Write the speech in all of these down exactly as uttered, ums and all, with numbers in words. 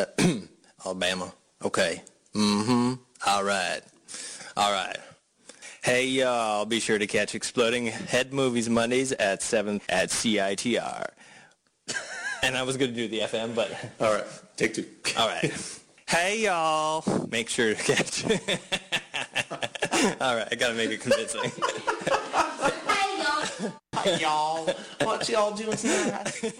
Uh, Alabama. Okay. Mm-hmm. All right. All right. Hey, y'all. Be sure to catch Exploding Head Movies Mondays at seven at C I T R. And I was going to do the F M, but... All right. Take two. All right. Hey, y'all. Make sure to catch... All right. I got to make it convincing. Hey, y'all. Hi, y'all. What y'all doing tonight?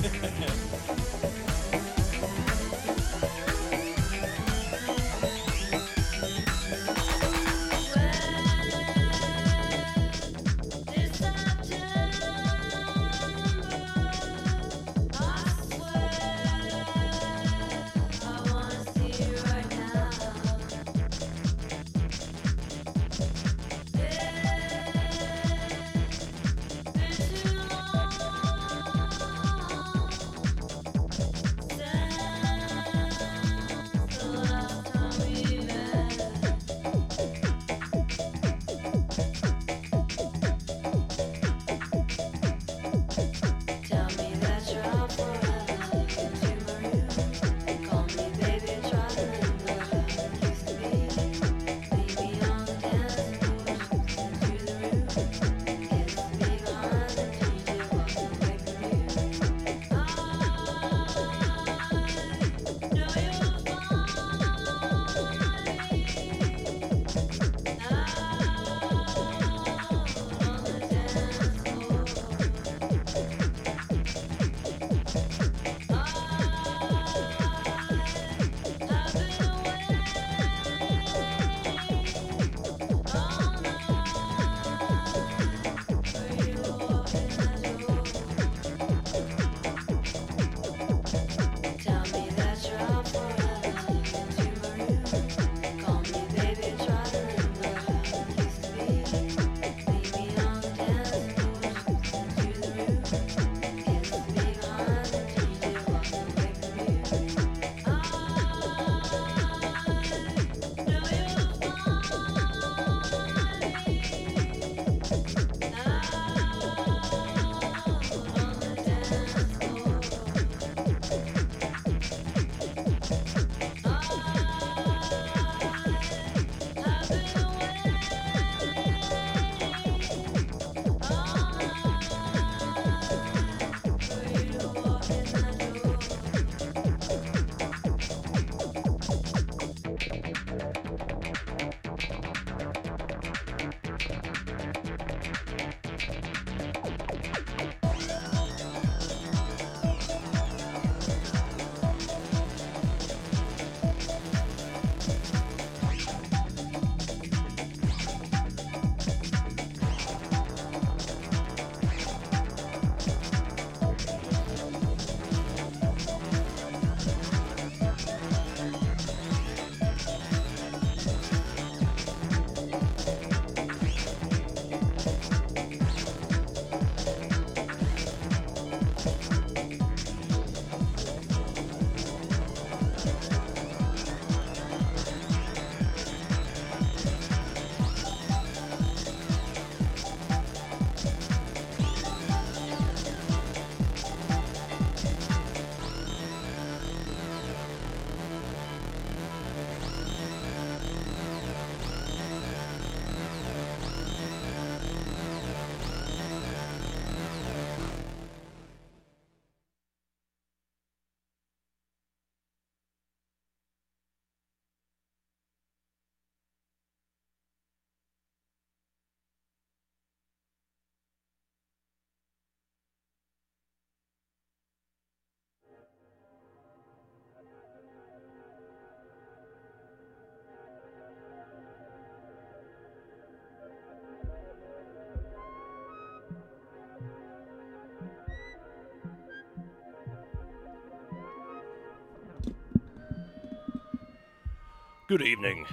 Good evening,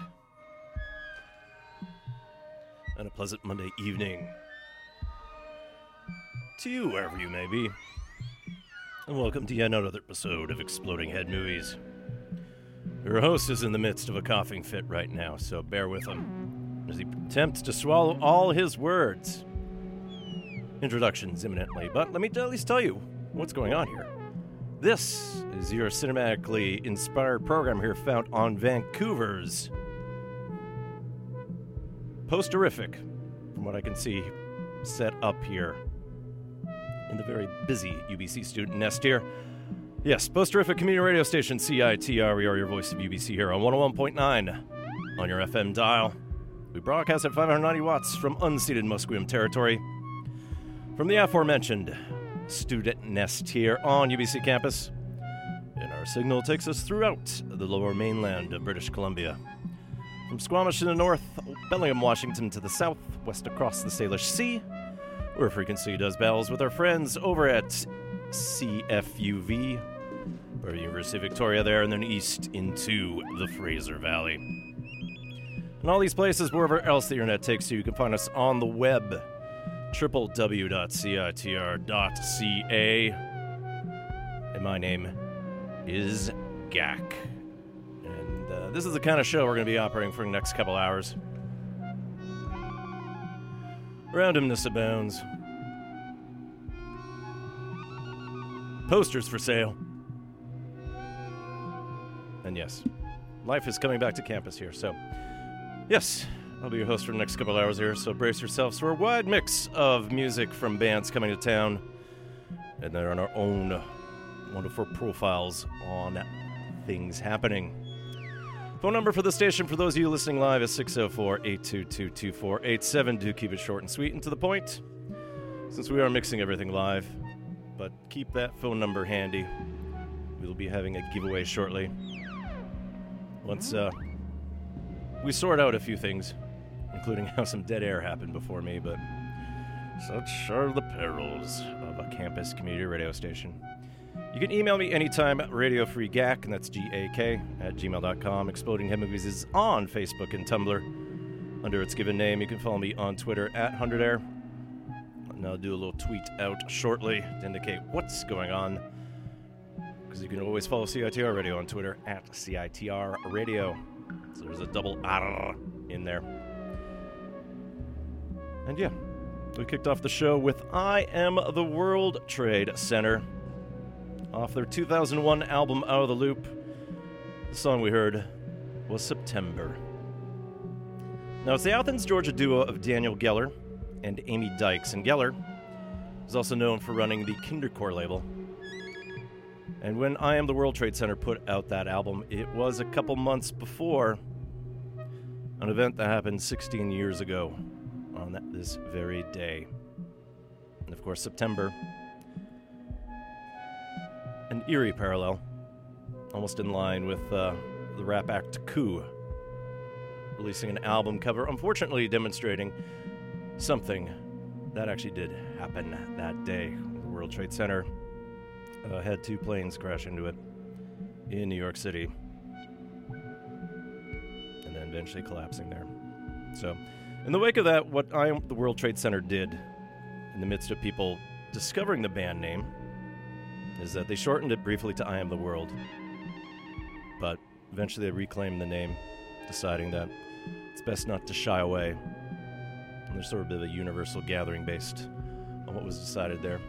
and a pleasant Monday evening to you wherever you may be, and welcome to yet another episode of Exploding Head Movies. Your host is in the midst of a coughing fit right now, so bear with him as he attempts to swallow all his words. Introductions imminently, but let me at least tell you what's going on here. This is your cinematically inspired program here found on Vancouver's Posterific, from what I can see set up here in the very busy U B C student nest here. Yes, Posterific Community Radio Station, C I T R. We are your voice of U B C here on one oh one point nine on your F M dial. We broadcast at five hundred ninety watts from unceded Musqueam territory, from the aforementioned student nest here on U B C campus, and our signal takes us throughout the lower mainland of British Columbia. From Squamish to the north, Bellingham, Washington to the south, west across the Salish Sea, where frequency does battles with our friends over at C F U V, or University of Victoria there, and then east into the Fraser Valley. And all these places, wherever else the internet takes you, you can find us on the web, w w w dot c i t r dot c a. And my name is Gak. And uh, this is the kind of show we're going to be operating for the next couple hours. Randomness abounds. Posters for sale. And yes, life is coming back to campus here, so yes, I'll be your host for the next couple hours here, so brace yourselves for a wide mix of music from bands coming to town, and they're on our own wonderful profiles on things happening. Phone number for the station for those of you listening live is six oh four, eight two two, two four eight seven. Do keep it short and sweet and to the point, since we are mixing everything live, but keep that phone number handy. We'll be having a giveaway shortly. Once uh, we sort out a few things, including how some dead air happened before me, but such are the perils of a campus community radio station. You can email me anytime at radiofreegak, and that's G A K, at gmail dot com. Exploding Head Movies is on Facebook and Tumblr under its given name. You can follow me on Twitter at one hundred air, and I'll do a little tweet out shortly to indicate what's going on, because you can always follow C I T R Radio on Twitter at C I T R Radio. So there's a double R in there. And yeah, we kicked off the show with I Am The World Trade Center, off their two thousand one album Out of the Loop. The song we heard was September. Now, it's the Athens, Georgia duo of Daniel Geller and Amy Dykes, and Geller is also known for running the Kindercore label. And when I Am The World Trade Center put out that album, it was a couple months before an event that happened sixteen years ago on that, this very day. And of course, September, an eerie parallel, almost in line with uh, the rap act Coup, releasing an album cover, unfortunately demonstrating something that actually did happen that day. The World Trade Center Uh, had two planes crash into it in New York City, and then eventually collapsing there. So, in the wake of that, what I Am The World Trade Center did, in the midst of people discovering the band name, is that they shortened it briefly to I Am The World, but eventually they reclaimed the name, deciding that it's best not to shy away. And there's sort of a bit of a universal gathering based on what was decided there.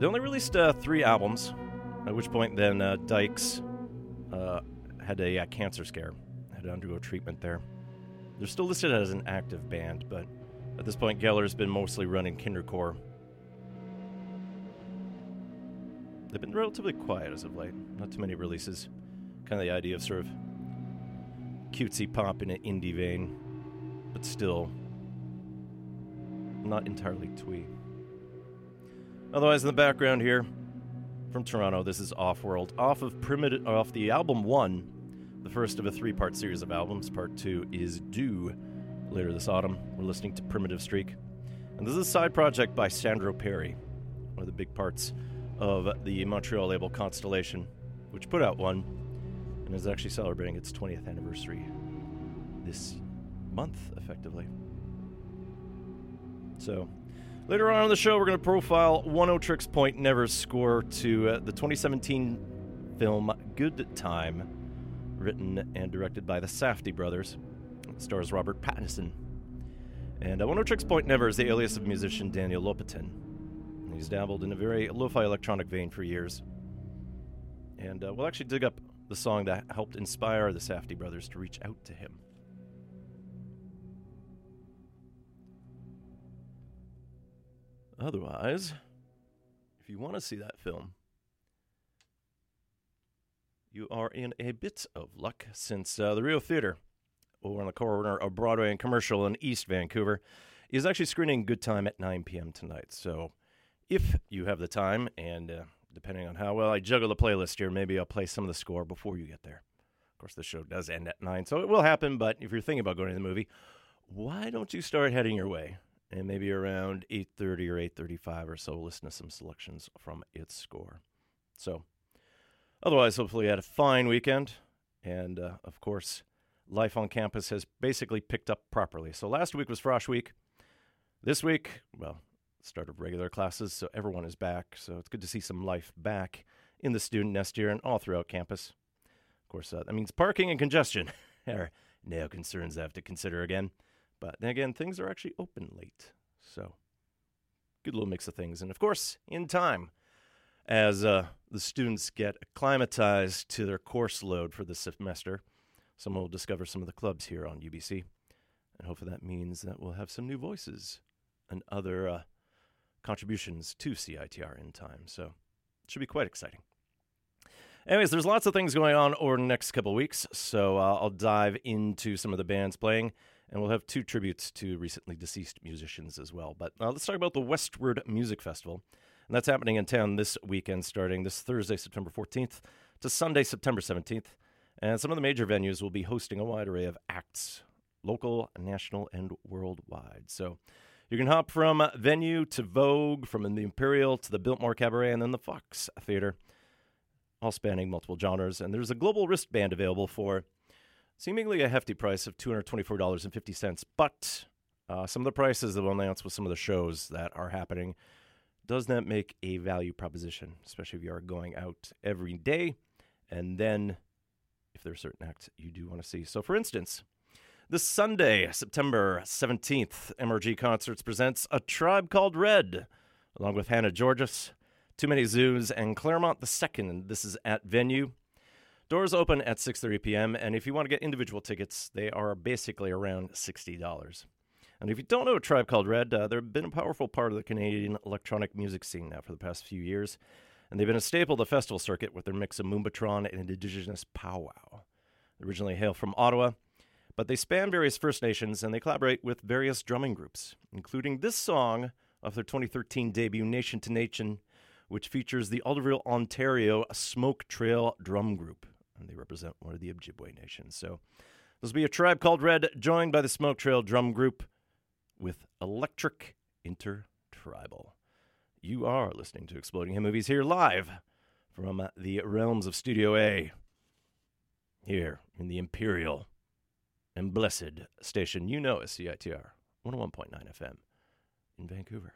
They only released uh, three albums, at which point then uh, Dykes uh, had a uh, cancer scare, had to undergo treatment there. They're still listed as an active band, but at this point Geller's been mostly running Kindercore. They've been relatively quiet as of late, not too many releases. Kind of the idea of sort of cutesy pop in an indie vein, but still not entirely twee. Otherwise, in the background here, from Toronto, this is Offworld, off of Primitive, off the album One, the first of a three-part series of albums. Part two is due later this autumn. We're listening to Primitive Streak, and this is a side project by Sandro Perry, one of the big parts of the Montreal label Constellation, which put out One, and is actually celebrating its twentieth anniversary this month, effectively. So, later on in the show, we're going to profile Oneohtrix Point Never's score to uh, the twenty seventeen film Good Time, written and directed by the Safdie Brothers. It stars Robert Pattinson. And uh, Oneohtrix Point Never is the alias of musician Daniel Lopatin, He's dabbled in a very lo-fi electronic vein for years. And uh, we'll actually dig up the song that helped inspire the Safdie Brothers to reach out to him. Otherwise, if you want to see that film, you are in a bit of luck, since uh, the Rio Theater, over on the corner of Broadway and Commercial in East Vancouver, is actually screening Good Time at nine p.m. tonight. So if you have the time, and uh, depending on how well I juggle the playlist here, maybe I'll play some of the score before you get there. Of course, the show does end at nine, so it will happen, but if you're thinking about going to the movie, why don't you start heading your way? And maybe around eight thirty or eight thirty-five or so, listen to some selections from its score. So otherwise, hopefully you had a fine weekend. And, uh, of course, life on campus has basically picked up properly. So last week was Frosh Week. This week, well, start of regular classes, so everyone is back. So it's good to see some life back in the student nest here and all throughout campus. Of course, uh, that means parking and congestion are now concerns I have to consider again. But then again, things are actually open late. So good little mix of things. And, of course, in time, as uh, the students get acclimatized to their course load for the semester, someone will discover some of the clubs here on U B C. And hopefully that means that we'll have some new voices and other uh, contributions to C I T R in time. So it should be quite exciting. Anyways, there's lots of things going on over the next couple of weeks. So uh, I'll dive into some of the bands playing. And we'll have two tributes to recently deceased musicians as well. But uh, let's talk about the Westward Music Festival. And that's happening in town this weekend, starting this Thursday, September fourteenth, to Sunday, September seventeenth. And some of the major venues will be hosting a wide array of acts, local, national, and worldwide. So you can hop from venue to Vogue, from the Imperial to the Biltmore Cabaret, and then the Fox Theatre, all spanning multiple genres. And there's a global wristband available for seemingly a hefty price of two hundred twenty-four dollars and fifty cents. But uh, some of the prices that we'll announce with some of the shows that are happening does that make a value proposition, especially if you are going out every day, and then if there are certain acts you do want to see. So, for instance, this Sunday, September seventeenth, M R G Concerts presents A Tribe Called Red, along with Hannah Georges, Too Many Zoos, and Claremont the Second. This is at venue. Doors open at six thirty p.m., and if you want to get individual tickets, they are basically around sixty dollars. And if you don't know A Tribe Called Red, uh, they've been a powerful part of the Canadian electronic music scene now for the past few years. And they've been a staple of the festival circuit with their mix of Moombatron and Indigenous powwow. They originally hail from Ottawa, but they span various First Nations and they collaborate with various drumming groups, including this song of their twenty thirteen debut, Nation to Nation, which features the Alderville, Ontario Smoke Trail Drum Group. And they represent one of the Ojibwe nations. So this will be A Tribe Called Red, joined by the Smoke Trail Drum Group, with Electric Intertribal. You are listening to Exploding Head Movies here live from the realms of Studio A, here in the Imperial and blessed station you know as C I T R, one oh one point nine F M in Vancouver.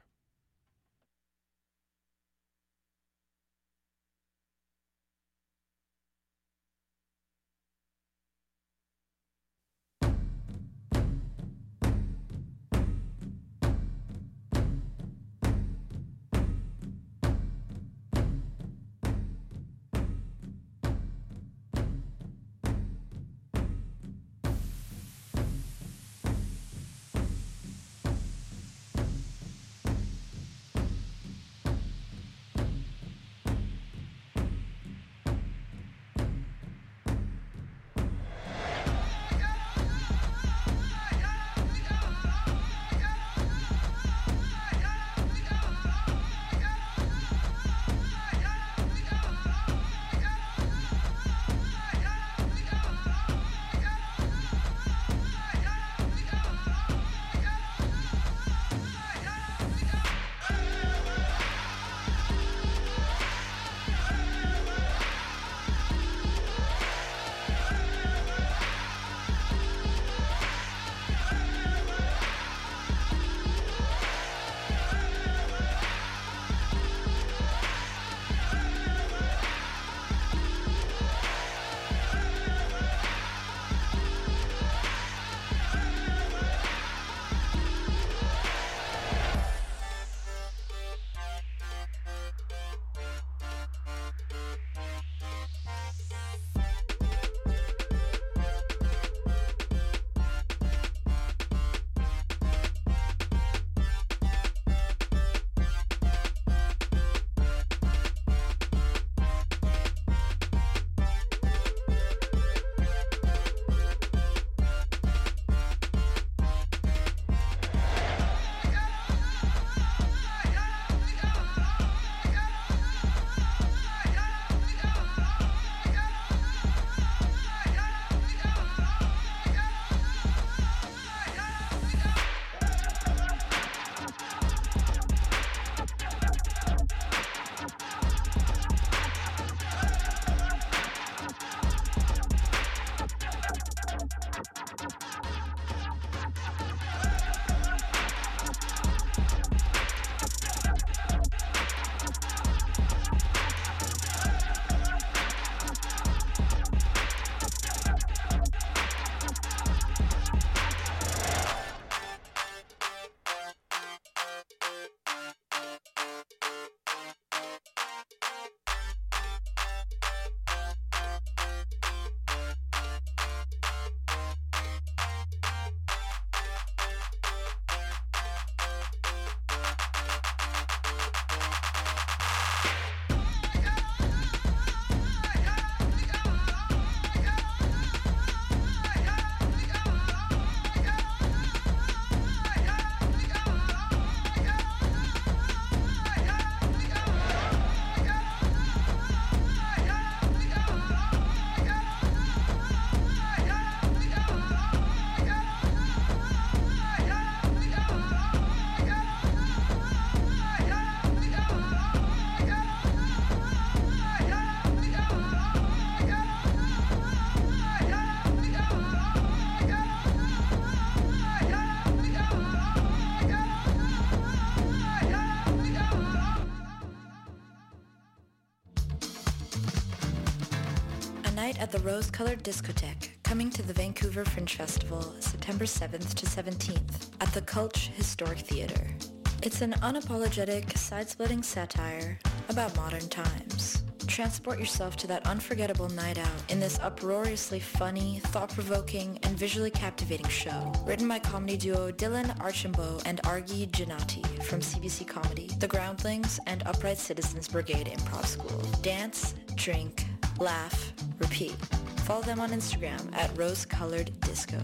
Night at the Rose-Colored Discotheque, coming to the Vancouver Fringe Festival September seventh to seventeenth at the Culch Historic Theatre. It's an unapologetic, side-splitting satire about modern times. Transport yourself to that unforgettable night out in this uproariously funny, thought-provoking, and visually captivating show. Written by comedy duo Dylan Archambault and Argy Giannotti from C B C Comedy, The Groundlings, and Upright Citizens Brigade Improv School. Dance, drink, laugh, repeat. Follow them on Instagram at Rose-Colored Disco.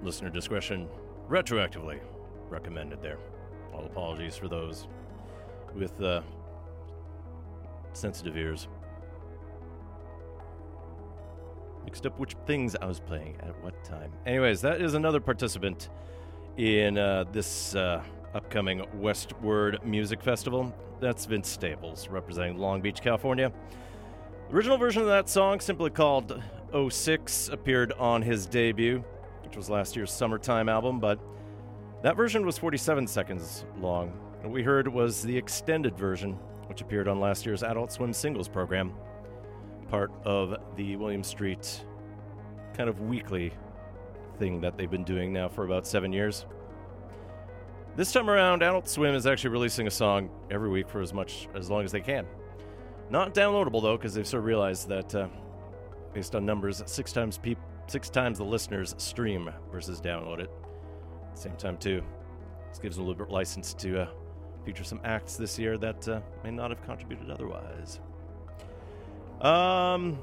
Listener discretion retroactively recommended there. All apologies for those with uh, sensitive ears. Mixed up which things I was playing at what time. Anyways, that is another participant in uh, this uh, upcoming Westward Music Festival. That's Vince Staples, representing Long Beach, California. The original version of that song, simply called oh six, appeared on his debut, which was last year's Summertime album, but that version was forty-seven seconds long. What we heard was the extended version, which appeared on last year's Adult Swim Singles program, part of the William Street kind of weekly thing that they've been doing now for about seven years. This time around, Adult Swim is actually releasing a song every week for as much as long as they can. Not downloadable, though, because they've sort of realized that, uh, based on numbers, six times people Six times the listeners stream versus download it. Same time, too. This gives them a little bit of license to uh, feature some acts this year that uh, may not have contributed otherwise. Um.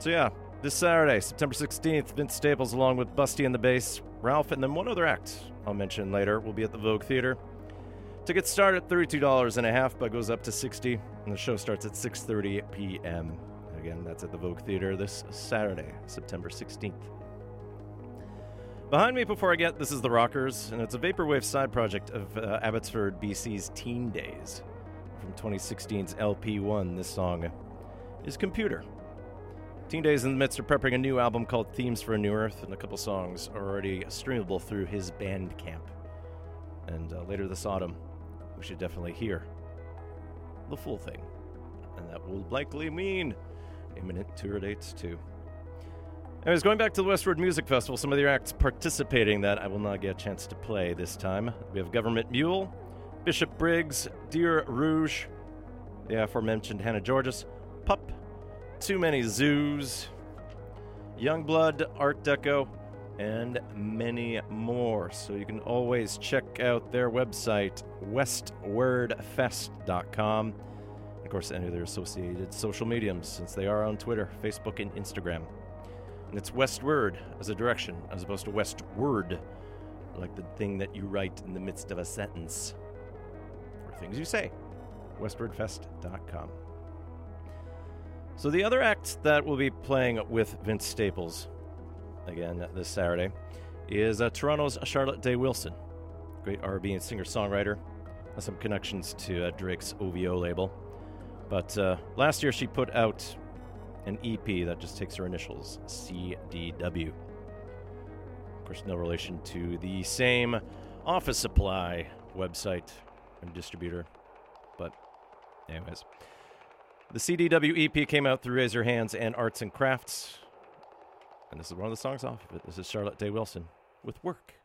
So, yeah, this Saturday, September sixteenth, Vince Staples, along with Busty and the Bass, Ralph, and then one other act I'll mention later, will be at the Vogue Theatre. Tickets start at thirty-two dollars and a half, but goes up to sixty dollars, and the show starts at six thirty p.m. Again, that's at the Vogue Theater this Saturday, September sixteenth. Behind me before I get, this is The Rockers, and it's a vaporwave side project of uh, Abbotsford, B C's Teen Days. From twenty sixteen's L P one, this song is Computer. Teen Days in the midst of prepping a new album called Themes for a New Earth, and a couple songs are already streamable through his Bandcamp. And uh, later this autumn, we should definitely hear the full thing. And that will likely mean imminent tour dates, too. Anyways, going back to the Westward Music Festival, some of the acts participating that I will not get a chance to play this time. We have Government Mule, Bishop Briggs, Deer Rouge, the aforementioned Hannah Georges, Pup, Too Many Zoos, Youngblood, Art Deco, and many more. So you can always check out their website, westward fest dot com. And of course, any of their associated social mediums, since they are on Twitter, Facebook, and Instagram. And it's Westward as a direction, as opposed to Westword, like the thing that you write in the midst of a sentence, or things you say. westward fest dot com. So the other act that will be playing with Vince Staples again this Saturday is uh, Toronto's Charlotte Day Wilson, great R and B and singer-songwriter. Has some connections to uh, Drake's O V O label, but uh, last year she put out an E P that just takes her initials, C D W. Of course, no relation to the same Office Supply website and distributor, but anyways. The C D W E P came out through Raise Your Hands and Arts and Crafts. And this is one of the songs off of it. This is Charlotte Day Wilson with Work.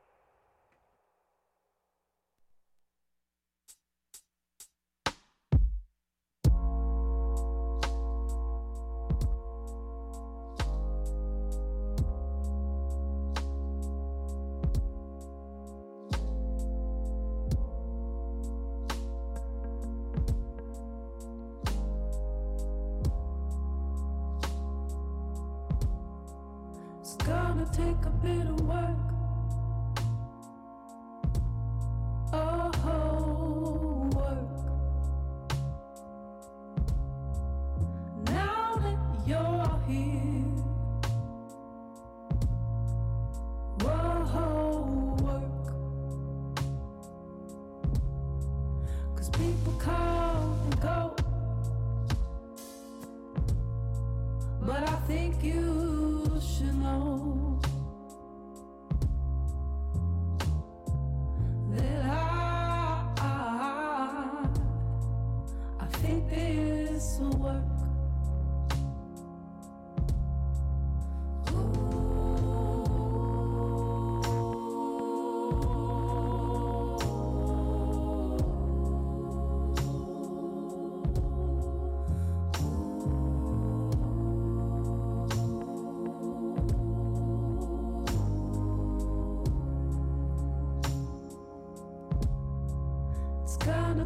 Take a bit of work.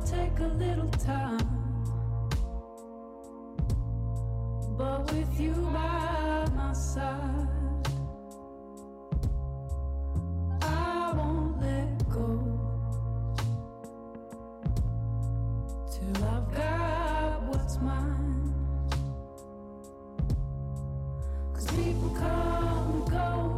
Take a little time, but with you by my side, I won't let go till I've got what's mine. 'Cause people come and go.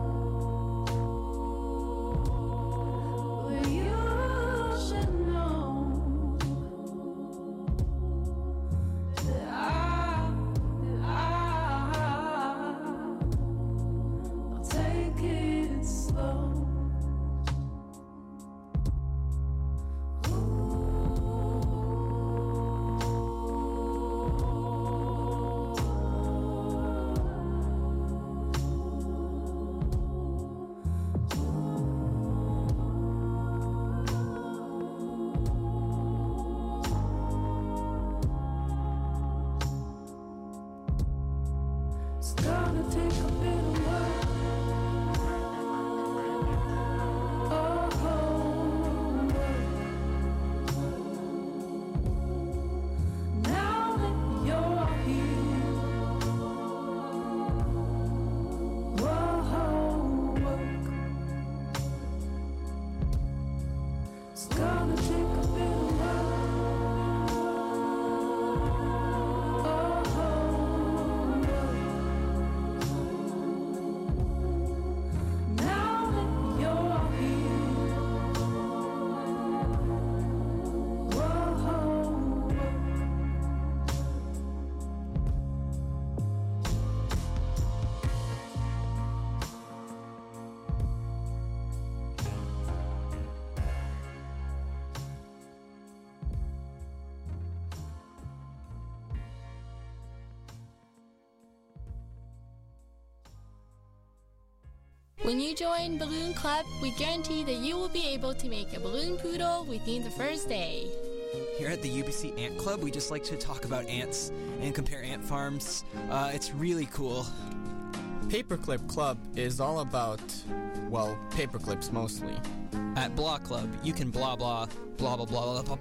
When you join Balloon Club, we guarantee that you will be able to make a balloon poodle within the first day. Here at the U B C Ant Club, we just like to talk about ants and compare ant farms. Uh, it's really cool. Paperclip Club is all about, well, paperclips mostly. At Blah Club, you can blah blah, blah blah blah blah blah.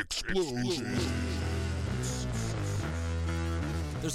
Explosions. There's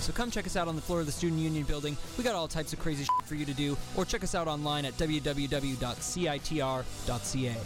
So come check us out on the floor of the Student Union building. We got all types of crazy shit for you to do, or check us out online at w w w dot c i t r dot c a.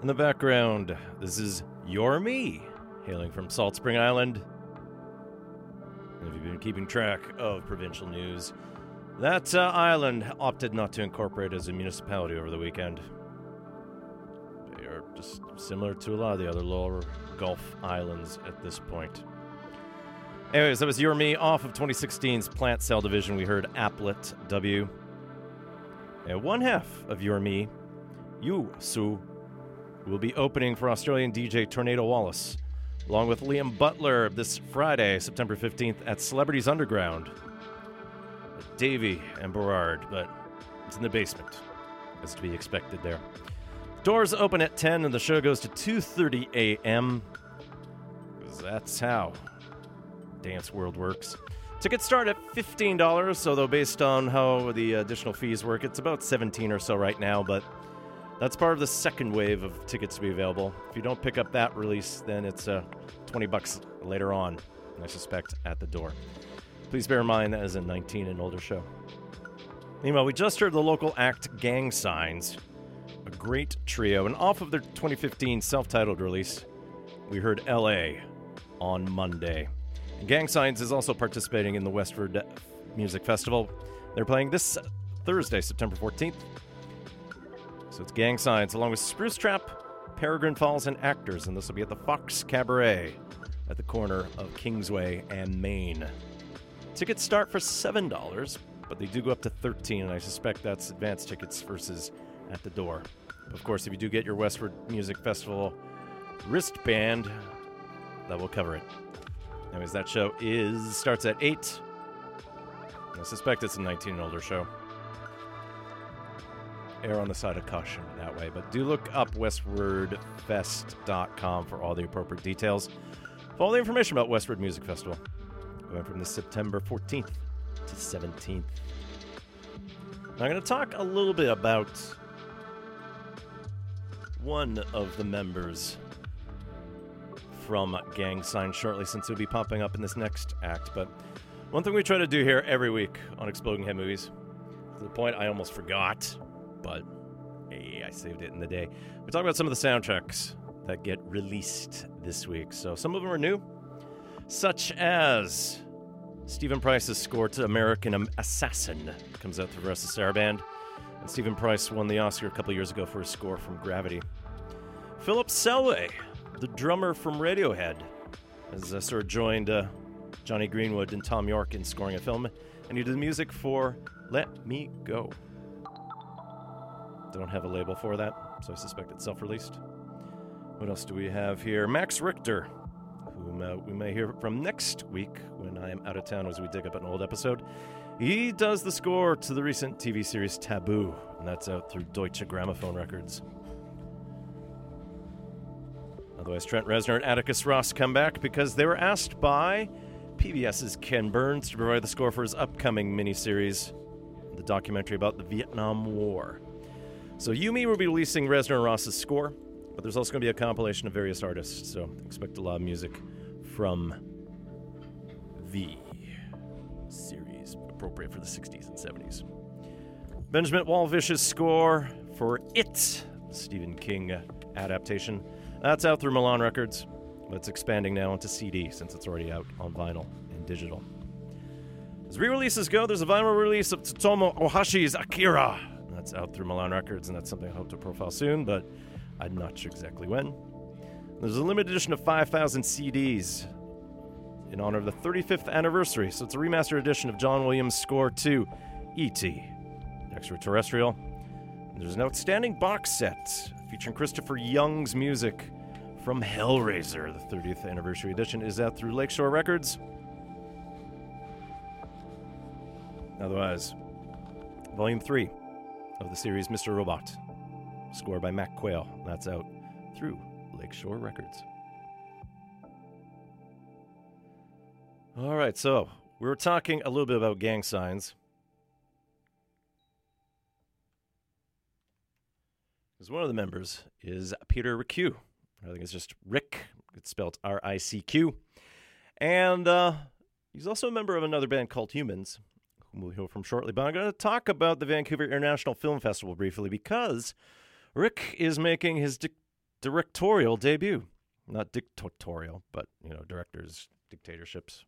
In the background, this is You're Me, hailing from Salt Spring Island. And if you've been keeping track of provincial news, that uh, island opted not to incorporate as a municipality over the weekend. They are just similar to a lot of the other lower Gulf islands at this point. Anyways, that was You're Me off of twenty sixteen's Plant Cell Division. We heard Applet W. And one half of You're Me, You Soo, will be opening for Australian D J Tornado Wallace, along with Liam Butler, this Friday, September fifteenth, at Celebrities Underground. Davey and Berard, but it's in the basement, as to be expected there. Doors open at ten, and the show goes to two thirty a.m. That's how dance world works. Tickets start at fifteen dollars, although based on how the additional fees work, it's about seventeen dollars or so right now, but that's part of the second wave of tickets to be available. If you don't pick up that release, then it's uh, twenty bucks later on, I suspect, at the door. Please bear in mind that is a nineteen and older show. Meanwhile, we just heard the local act Gang Signs, a great trio, and off of their twenty fifteen self-titled release, we heard L A on Monday. And Gang Signs is also participating in the Westward Music Festival. They're playing this Thursday, September fourteenth. So it's Gang Signs, along with Spruce Trap, Peregrine Falls, and Actors, and this will be at the Fox Cabaret at the corner of Kingsway and Main. Tickets start for seven dollars, but they do go up to thirteen dollars, and I suspect that's advance tickets versus at the door. Of course, if you do get your Westward Music Festival wristband, that will cover it. Anyways, that show is starts at eight. I suspect it's a nineteen and older show. Err on the side of caution that way, but do look up westward fest dot com for all the appropriate details. For all the information about Westward Music Festival. We went from the September fourteenth to seventeenth. Now I'm going to talk a little bit about one of the members from Gang Sign shortly, since it'll be popping up in this next act. But one thing we try to do here every week on Exploding Head Movies, to the point I almost forgot, but hey, I saved it in the day. We talk about some of the soundtracks that get released this week. So some of them are new, such as Stephen Price's score to American Assassin comes out through Ressa Saraband. And Stephen Price won the Oscar a couple years ago for his score from Gravity. Philip Selway, the drummer from Radiohead, has uh, sort of joined uh, Johnny Greenwood and Tom York in scoring a film. And he did the music for Let Me Go. Don't have a label for that, so I suspect it's self-released. What else do we have here? Max Richter, whom uh, we may hear from next week when I am out of town as we dig up an old episode. He does the score to the recent T V series Taboo, and that's out through Deutsche Grammophon Records. Otherwise, Trent Reznor and Atticus Ross come back because they were asked by PBS's Ken Burns to provide the score for his upcoming miniseries, the documentary about the Vietnam War. So You Me will be releasing Reznor and Ross's score, but there's also going to be a compilation of various artists, so expect a lot of music from the series appropriate for the sixties and seventies. Benjamin Wallvich's score for It, the Stephen King adaptation. That's out through Milan Records, but it's expanding now into C D since it's already out on vinyl and digital. As re-releases go, there's a vinyl release of Tsutomu Ohashi's Akira. That's out through Milan Records, and that's something I hope to profile soon, but I'm not sure exactly when. There's a limited edition of five thousand C Ds in honor of the thirty-fifth anniversary, so it's a remastered edition of John Williams' score to E T Extraterrestrial. And there's an outstanding box set featuring Christopher Young's music from Hellraiser. The thirtieth anniversary edition is out through Lakeshore Records. Otherwise, Volume three of the series Mister Robot, score by Mac Quayle. That's out through Lakeshore Records. All right, so we were talking a little bit about Gang Signs. Because one of the members is Peter Riccou. I think it's just Rick. It's spelled R I C Q. And uh, he's also a member of another band called Humans, whom we'll hear from shortly. But I'm going to talk about the Vancouver International Film Festival briefly because Rick is making his de- directorial debut. Not dictatorial, but, you know, directors, dictatorships.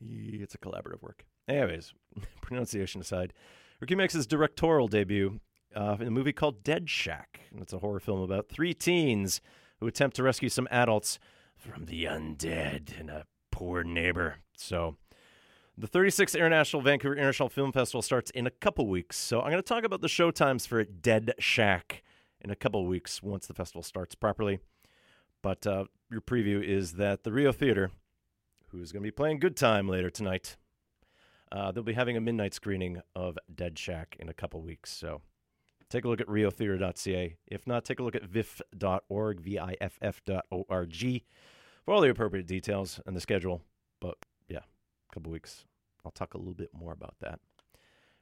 It's a collaborative work. Anyways, pronunciation aside, Ricky makes his directorial debut uh, in a movie called Dead Shack. And it's a horror film about three teens who attempt to rescue some adults from the undead and a poor neighbor. So the thirty-sixth International Vancouver International Film Festival starts in a couple weeks. So I'm going to talk about the showtimes for Dead Shack in a couple weeks once the festival starts properly. But uh, your preview is that the Rio Theater, who's going to be playing Good Time later tonight, uh, they'll be having a midnight screening of Dead Shack in a couple weeks. So take a look at rio theater dot c a. If not, take a look at viff dot org, V I F F dot org, for all the appropriate details and the schedule. But yeah, a couple weeks. I'll talk a little bit more about that.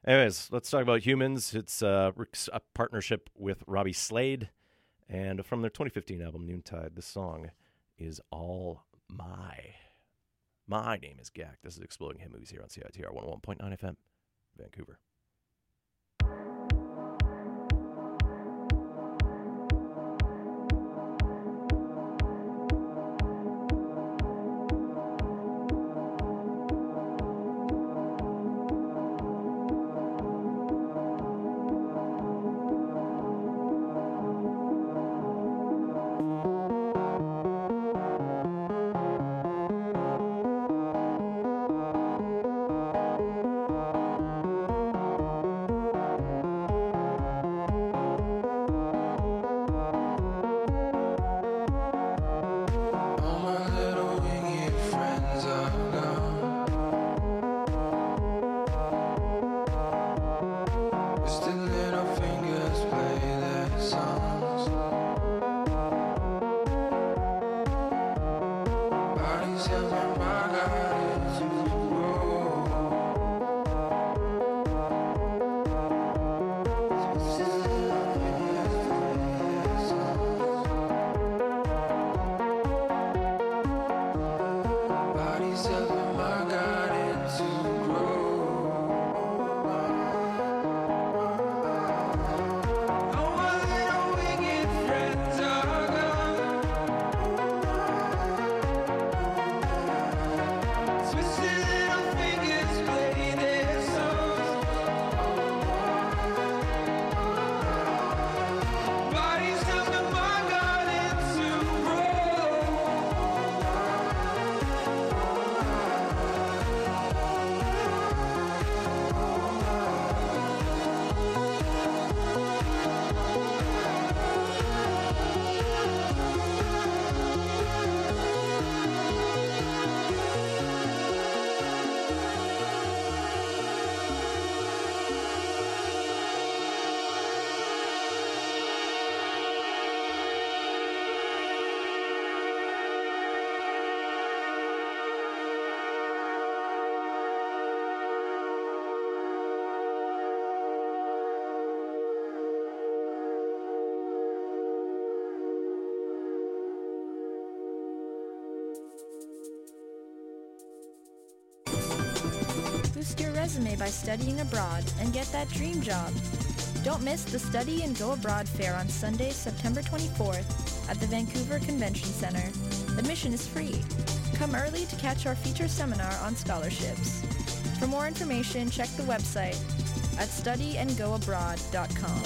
Anyways, let's talk about Humans. It's uh, Rick's uh, partnership with Robbie Slade. And from their twenty fifteen album, Noontide, the song is All My. My name is Gak. This is Exploding Head Movies here on C I T R one oh one point nine F M, Vancouver. Boost your resume by studying abroad and get that dream job. Don't miss the Study and Go Abroad Fair on Sunday, September twenty-fourth at the Vancouver Convention Center. Admission is free. Come early to catch our feature seminar on scholarships. For more information, check the website at study and go abroad dot com.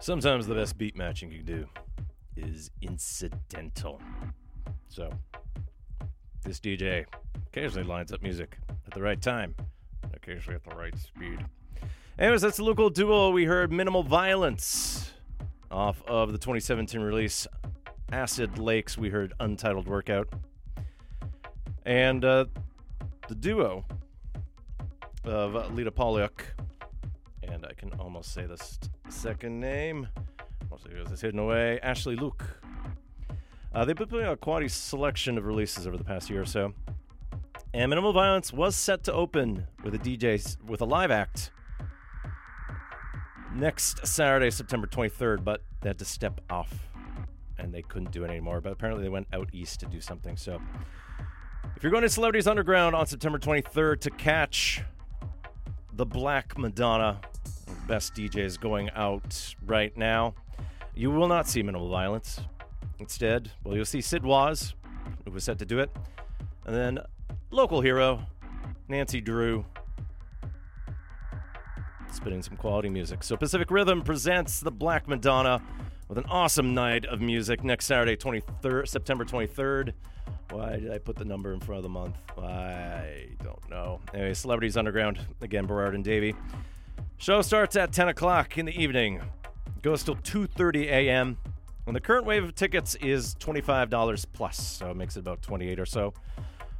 Sometimes the best beat matching you do is incidental. So, this D J occasionally lines up music at the right time, occasionally at the right speed. Anyways, that's the local duo. We heard Minimal Violence off of the twenty seventeen release Acid Lakes. We heard Untitled Workout. And uh, the duo of Lita Poliuk, and I can almost say this second name, mostly because it's hidden away, Ashley Luke. Uh, they've been putting out a quality selection of releases over the past year or so. And Minimal Violence was set to open with a D J, with a live act next Saturday, September twenty-third, but they had to step off and they couldn't do it anymore. But apparently they went out east to do something. So if you're going to Celebrities Underground on September twenty-third to catch the Black Madonna, best D Js going out right now, you will not see Minimal Violence. Instead, well, you'll see Sid Waz, who was set to do it, and then local hero Nancy Drew spitting some quality music. So Pacific Rhythm presents the Black Madonna with an awesome night of music next Saturday, twenty-third, September twenty-third. Why did I put the number in front of the month? I don't know. Anyway, Celebrities Underground, again, Berard and Davey. Show starts at ten o'clock in the evening. Goes till two thirty a.m. And the current wave of tickets is twenty-five dollars plus, so it makes it about twenty-eight or so.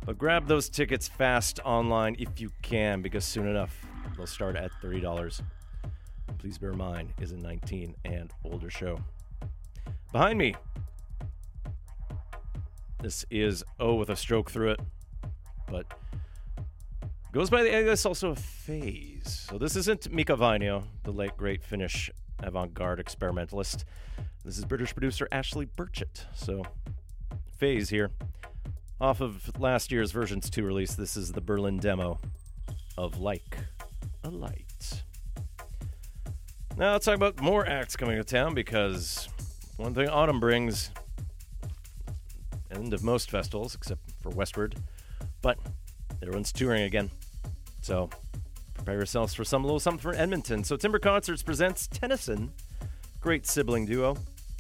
But grab those tickets fast online if you can, because soon enough they'll start at thirty dollars. Please bear in mind, is a nineteen and older show. Behind me, this is O with a stroke through it, but goes by the I guess also a phase. So this isn't Mika Vainio, the late great Finnish avant-garde experimentalist. This is British producer Ashley Burchett. So phase here. Off of last year's Versions two release, this is the Berlin demo of Like a Light. Now let's talk about more acts coming to town, because one thing autumn brings, end of most festivals except for Westward, but everyone's touring again. So prepare yourselves for some little something from Edmonton. So Timber Concerts presents Tennyson, great sibling duo,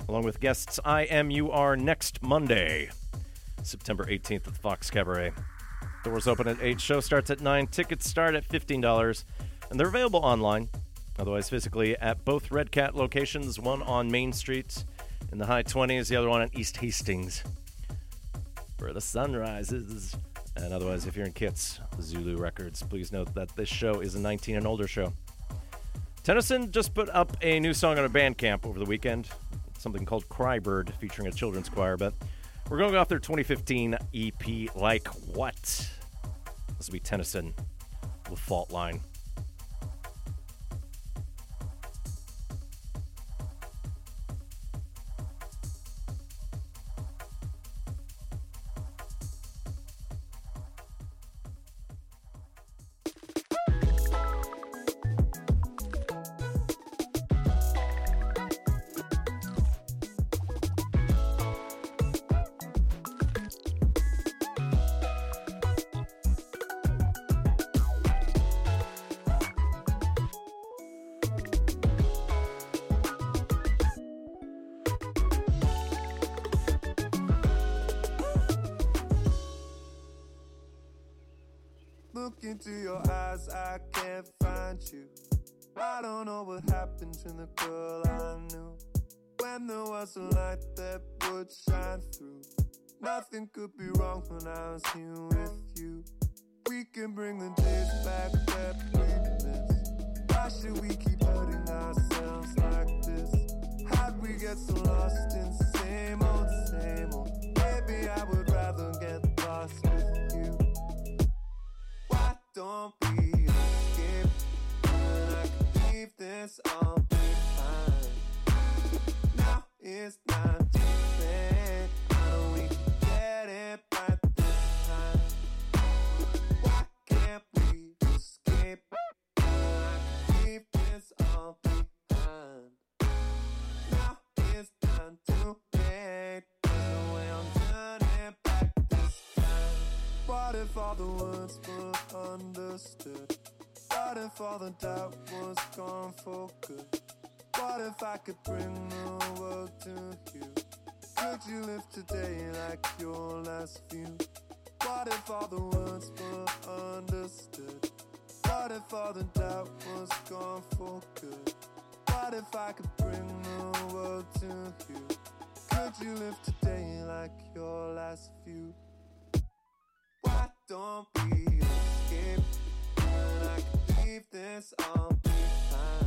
along with guests I M U R next Monday, September eighteenth at the Fox Cabaret. Doors open at eight, show starts at nine, tickets start at fifteen dollars, and they're available online, otherwise physically, at both Red Cat locations, one on Main Street in the high twenties, the other one on East Hastings, where the sun rises. And otherwise, if you're in Kits, Zulu Records. Please note that this show is a nineteen and older show. Tennyson just put up a new song on a Bandcamp over the weekend. It's something called Crybird, featuring a children's choir, but we're going off their twenty fifteen E P, Like What? This will be Tennyson with Fault Line. Look into your eyes, I can't find you. I don't know what happened to the girl I knew. When there was a light that would shine through, nothing could be wrong when I was here with you. We can bring the days back that we missed. Why should we keep hurting ourselves like this? How'd we get so lost in same old, same old? Maybe I would rather get lost with you. Don't be escaped, but I can leave this all behind. Now it's not too late, now we can get it right this time. Why can't we escape, but I can leave this all behind. Now it's not too late, there's no way I'm turning it back this time. What if all the words were understood? What if all the doubt was gone for good? What if I could bring the world to you? Could you live today like your last few? What if all the words were understood? What if all the doubt was gone for good? What if I could bring the world to you? Could you live today like your last few? Why don't we escape when I can leave this all behind?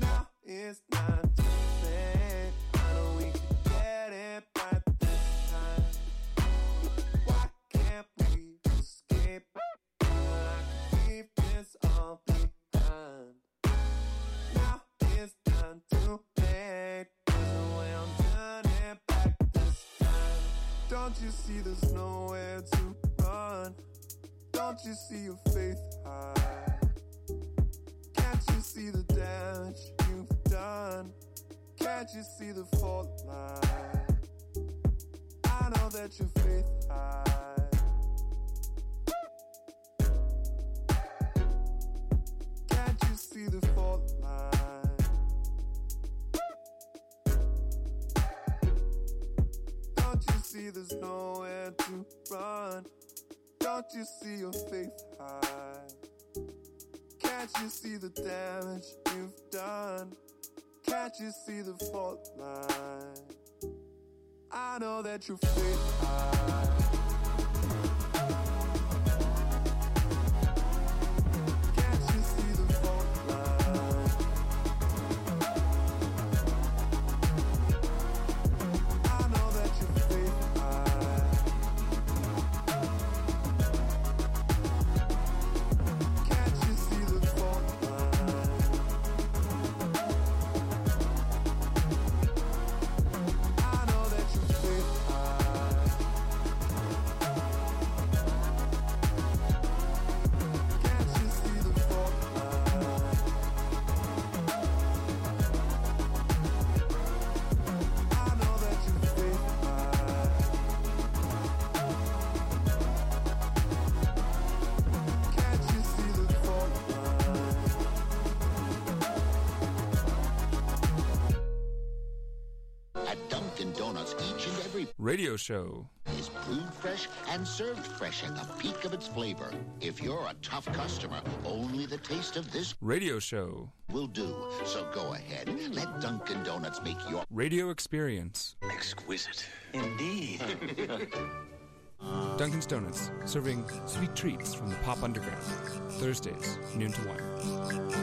Now it's not too late. I know we can get it right this time. Why can't we escape when I can leave this all behind? Now it's not too late. Don't you see there's nowhere to run? Don't you see your faith high? Can't you see the damage you've done? Can't you see the fault line? I know that your faith high. Can't you see the fault line? See, there's nowhere to run. Don't you see your faith high? Can't you see the damage you've done? Can't you see the fault line? I know that your faith high. Can't you see the fault line? Radio show is brewed fresh and served fresh at the peak of its flavor. If you're a tough customer, only the taste of this radio show will do. So go ahead, let Dunkin' Donuts make your radio experience exquisite. Indeed. Dunkin's Donuts, serving sweet treats from the Pop Underground. Thursdays, noon to one.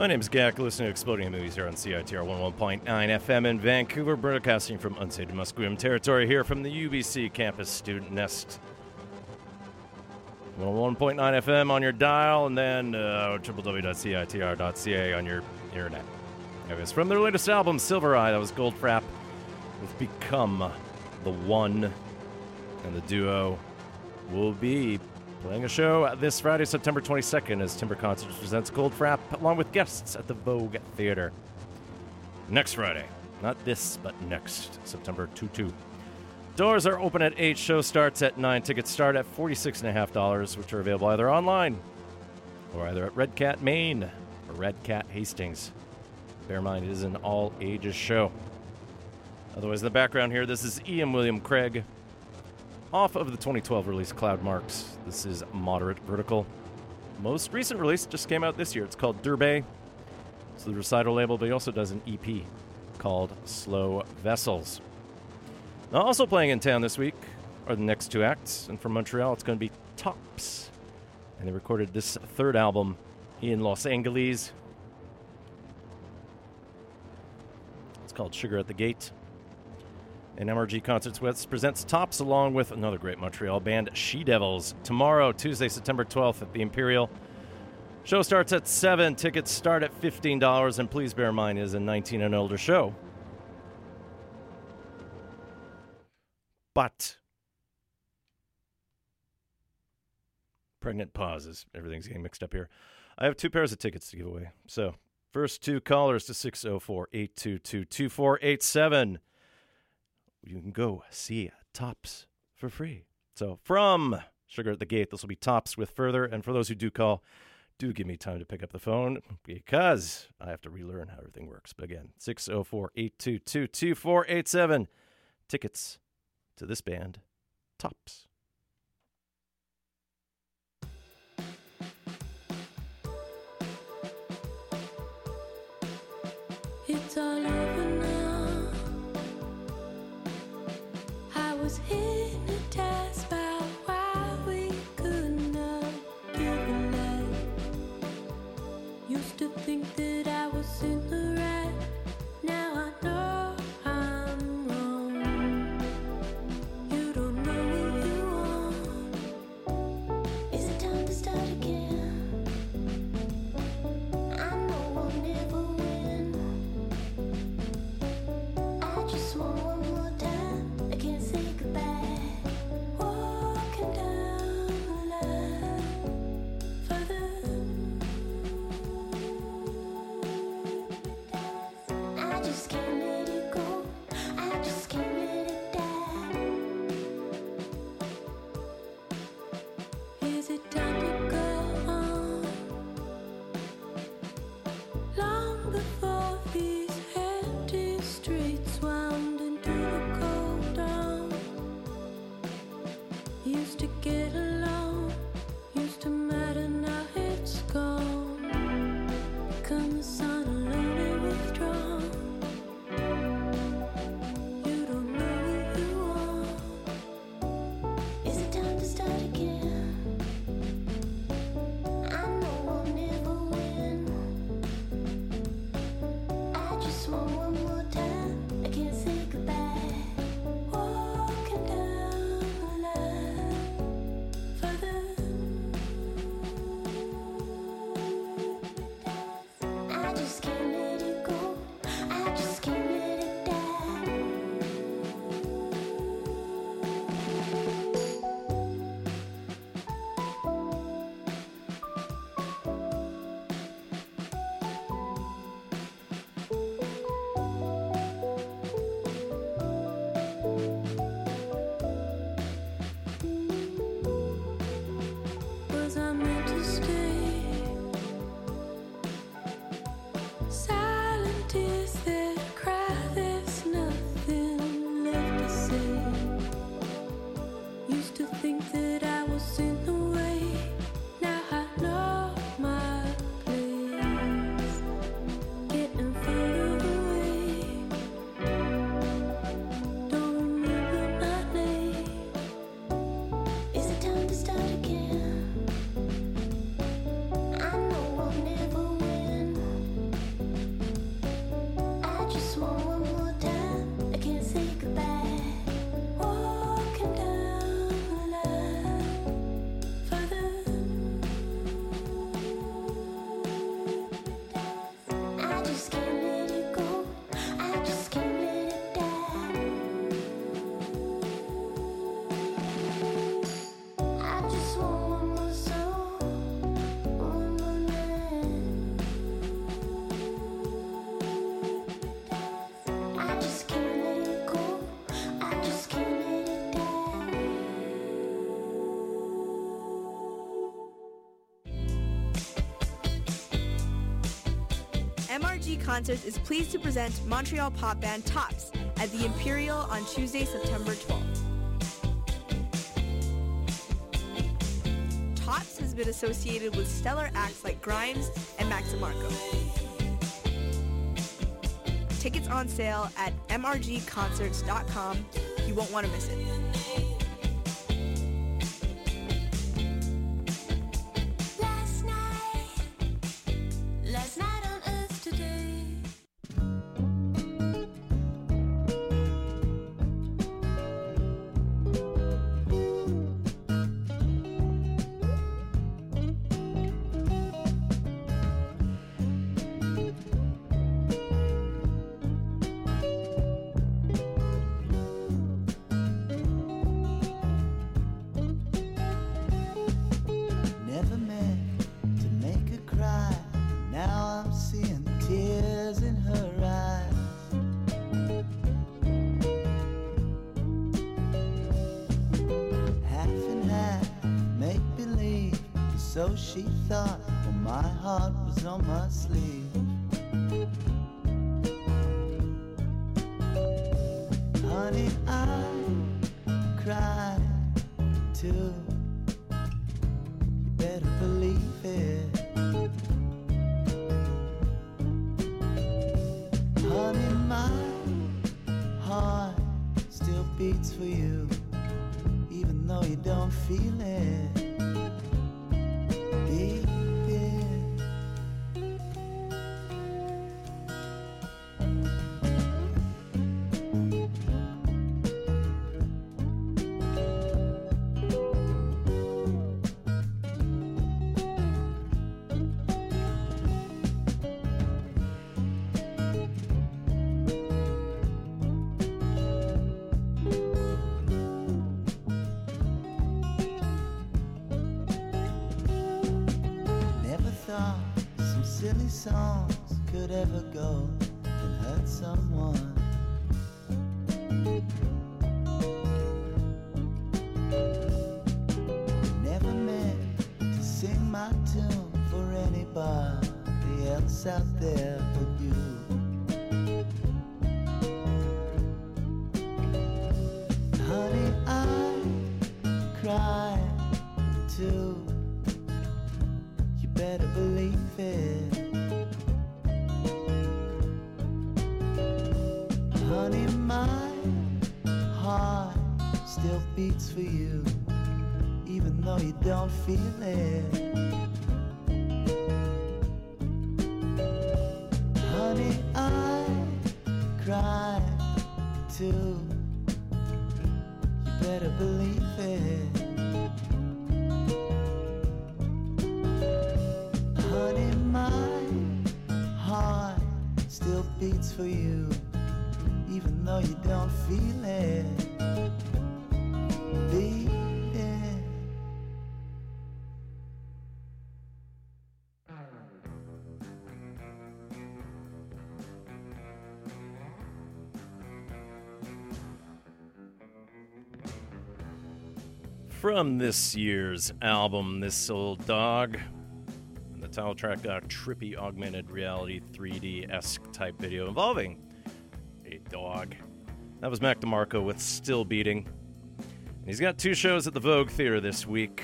My name is Gak. Listen to Exploding Head Movies here on C I T R one oh one point nine F M in Vancouver, broadcasting from unceded Musqueam territory here from the U B C campus student nest. one oh one point nine F M on your dial, and then uh, w w w dot c i t r dot c a on your internet. There it is. From their latest album, Silver Eye, that was Goldfrapp with Become the One, and the duo will be playing a show this Friday, September twenty-second, as Timber Concerts presents Goldfrapp, along with guests at the Vogue Theatre. Next Friday. Not this, but next, September twenty-second. Doors are open at eight, show starts at nine. Tickets start at forty-six dollars and fifty cents, which are available either online or either at Red Cat Maine or Red Cat Hastings. Bear in mind, it is an all-ages show. Otherwise, in the background here, this is Ian William Craig, off of the twenty twelve release Cloud Marks. This is Moderate Vertical. Most recent release just came out this year. It's called Durbay. It's the Recital label, but he also does an E P called Slow Vessels. Now, also playing in town this week are the next two acts, and from Montreal, it's going to be Tops. And they recorded this third album in Los Angeles. It's called Sugar at the Gate. And M R G Concerts West presents Tops along with another great Montreal band, She Devils, tomorrow, Tuesday, September twelfth at the Imperial. Show starts at seven. Tickets start at fifteen dollars, and please bear in mind it is a nineteen and older show. But pregnant pauses. Everything's getting mixed up here. I have two pairs of tickets to give away. So first two callers to six oh four, eight two two, two four eight seven. You can go see Tops for free. So from Sugar at the Gate, this will be Tops with Further. And for those who do call, do give me time to pick up the phone because I have to relearn how everything works. But again, six oh four, eight two two, two four eight seven. Tickets to this band, Tops. It's all over now. Was hypnotized by why we could not give a life. Used to think that I was in the right. Now I know I'm wrong. You don't know what you want. Is it time to start again? I know I'll never win. I just want one more time. I can't say walking down the line further. I just can't let it go. I just can't let it die. Is it time to go on? Long before these empty streets wound into the cold dawn. Used to get along, used to matter, now it's gone. Come the sun alone and withdrawn. You don't know what you want. Is it time to start again? I know I'll never win. I just want one more time. I can't say goodbye. Walking down the line further. I just can't let it go. I just can't let it die. M R G Concerts is pleased to present Montreal pop band Tops at the Imperial on Tuesday, September twelfth. Tops has been associated with stellar acts like Grimes and Maximarco. Tickets on sale at m r g concerts dot com. You won't want to miss it. Last night, last night on Earth today. From this year's album, This Old Dog, and the title track, a trippy augmented reality three D-esque type video involving a dog. That was Mac DeMarco with Still Beating. And he's got two shows at the Vogue Theatre this week,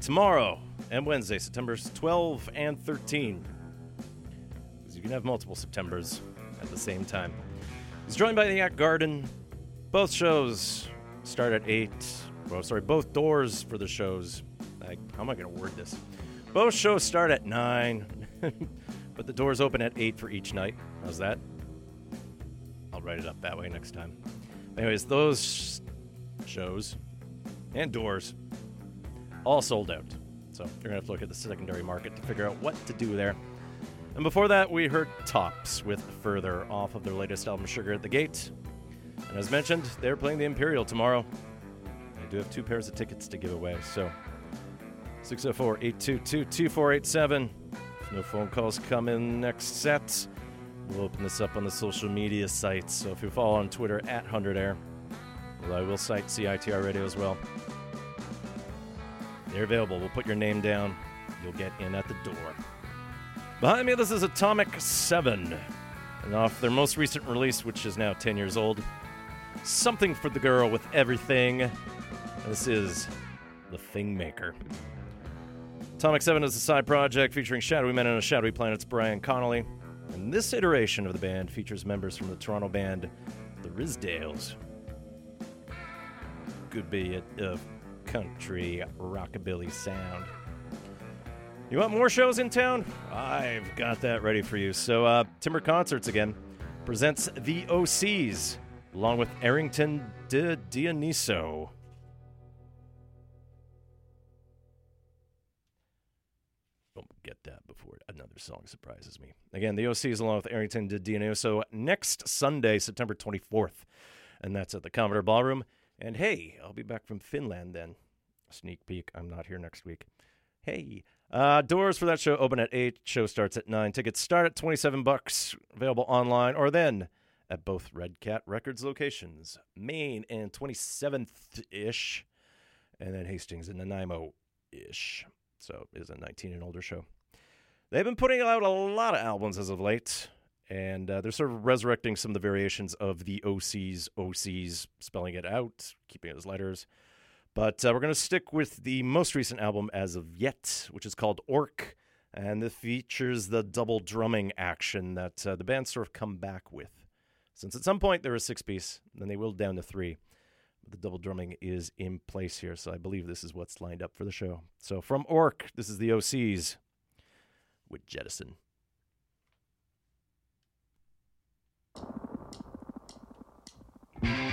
tomorrow and Wednesday, September twelfth and thirteenth. Because you can have multiple Septembers at the same time. He's joined by the Act Garden. Both shows start at eight. Oh, sorry, both doors for the shows. Like, how am I going to word this? Both shows start at nine, but the doors open at eight for each night. How's that? I'll write it up that way next time. Anyways, those shows and doors all sold out. So you're going to have to look at the secondary market to figure out what to do there. And before that, we heard Tops with Further off of their latest album, Sugar at the Gate. And as mentioned, they're playing the Imperial tomorrow. We have two pairs of tickets to give away, so six oh four, eight two two, two four eight seven. If no phone calls come in next set, we'll open this up on the social media sites. So if you follow on Twitter at one hundred air, well, I will cite C I T R Radio as well. They're available. We'll put your name down. You'll get in at the door. Behind me, this is Atomic seven. And off their most recent release, which is now ten years old, Something for the Girl with Everything. This is The Thingmaker. Atomic seven is a side project featuring Shadowy Men on a Shadowy Planet's Brian Connolly. And this iteration of the band features members from the Toronto band The Rizdales. Could be a, a country rockabilly sound. You want more shows in town? I've got that ready for you. So uh, Timber Concerts again presents The O Cs along with Arrington de Dioniso. Get that before another song surprises me. Again, the O Cs along with Arrington de Dioniso next Sunday, September twenty-fourth. And that's at the Commodore Ballroom. And hey, I'll be back from Finland then. Sneak peek, I'm not here next week. Hey. Uh, doors for that show open at eight. Show starts at nine. Tickets start at twenty-seven bucks. Available online or then at both Red Cat Records locations, Maine and twenty-seventh-ish. And then Hastings and Nanaimo-ish. So it is a nineteen and older show. They've been putting out a lot of albums as of late, and uh, they're sort of resurrecting some of the variations of the O Cs, O Cs, spelling it out, keeping it as letters. But uh, we're going to stick with the most recent album as of yet, which is called Orc, and it features the double drumming action that uh, the band sort of come back with. Since at some point there was six-piece, then they willed down to three. The double drumming is in place here, so I believe this is what's lined up for the show. So from Orc, this is the O Cs with Jettison. We'll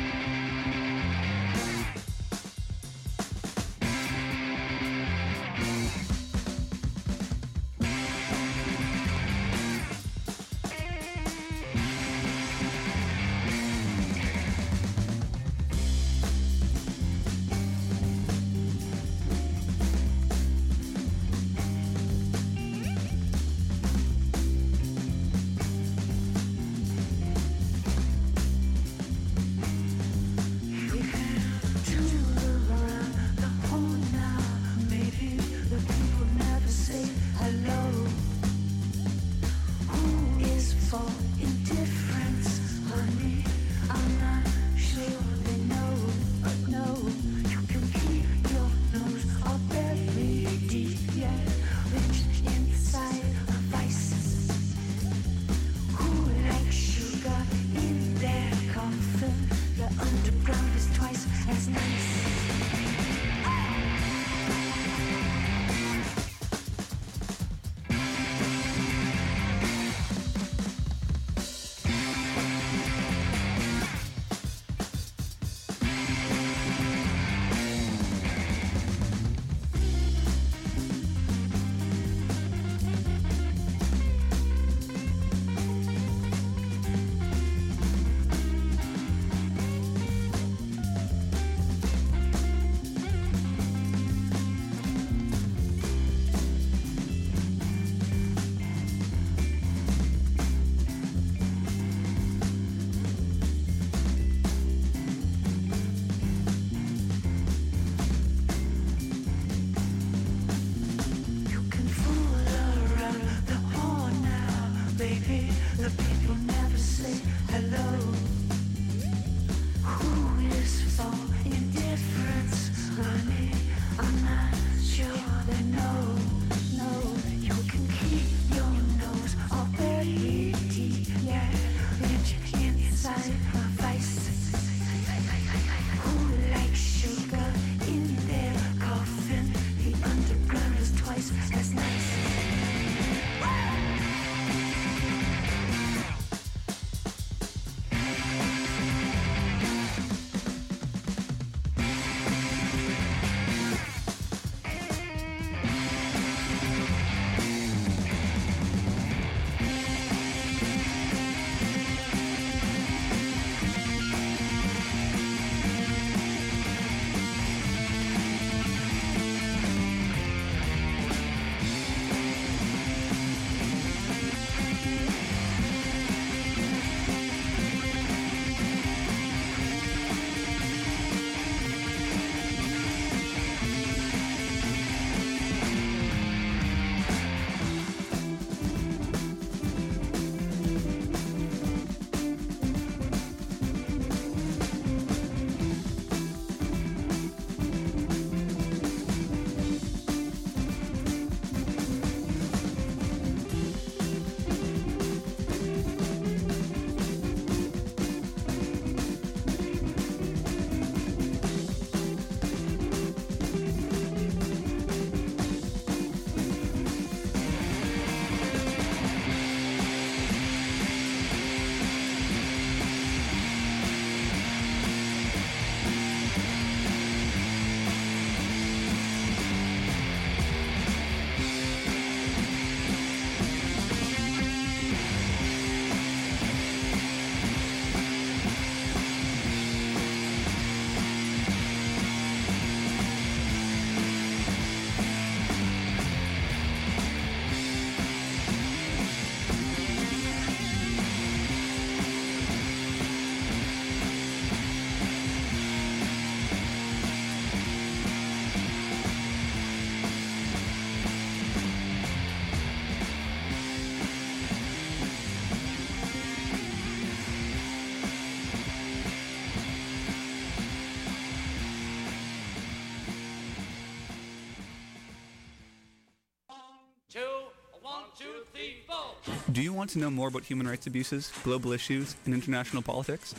Do you want to know more about human rights abuses, global issues, and international politics?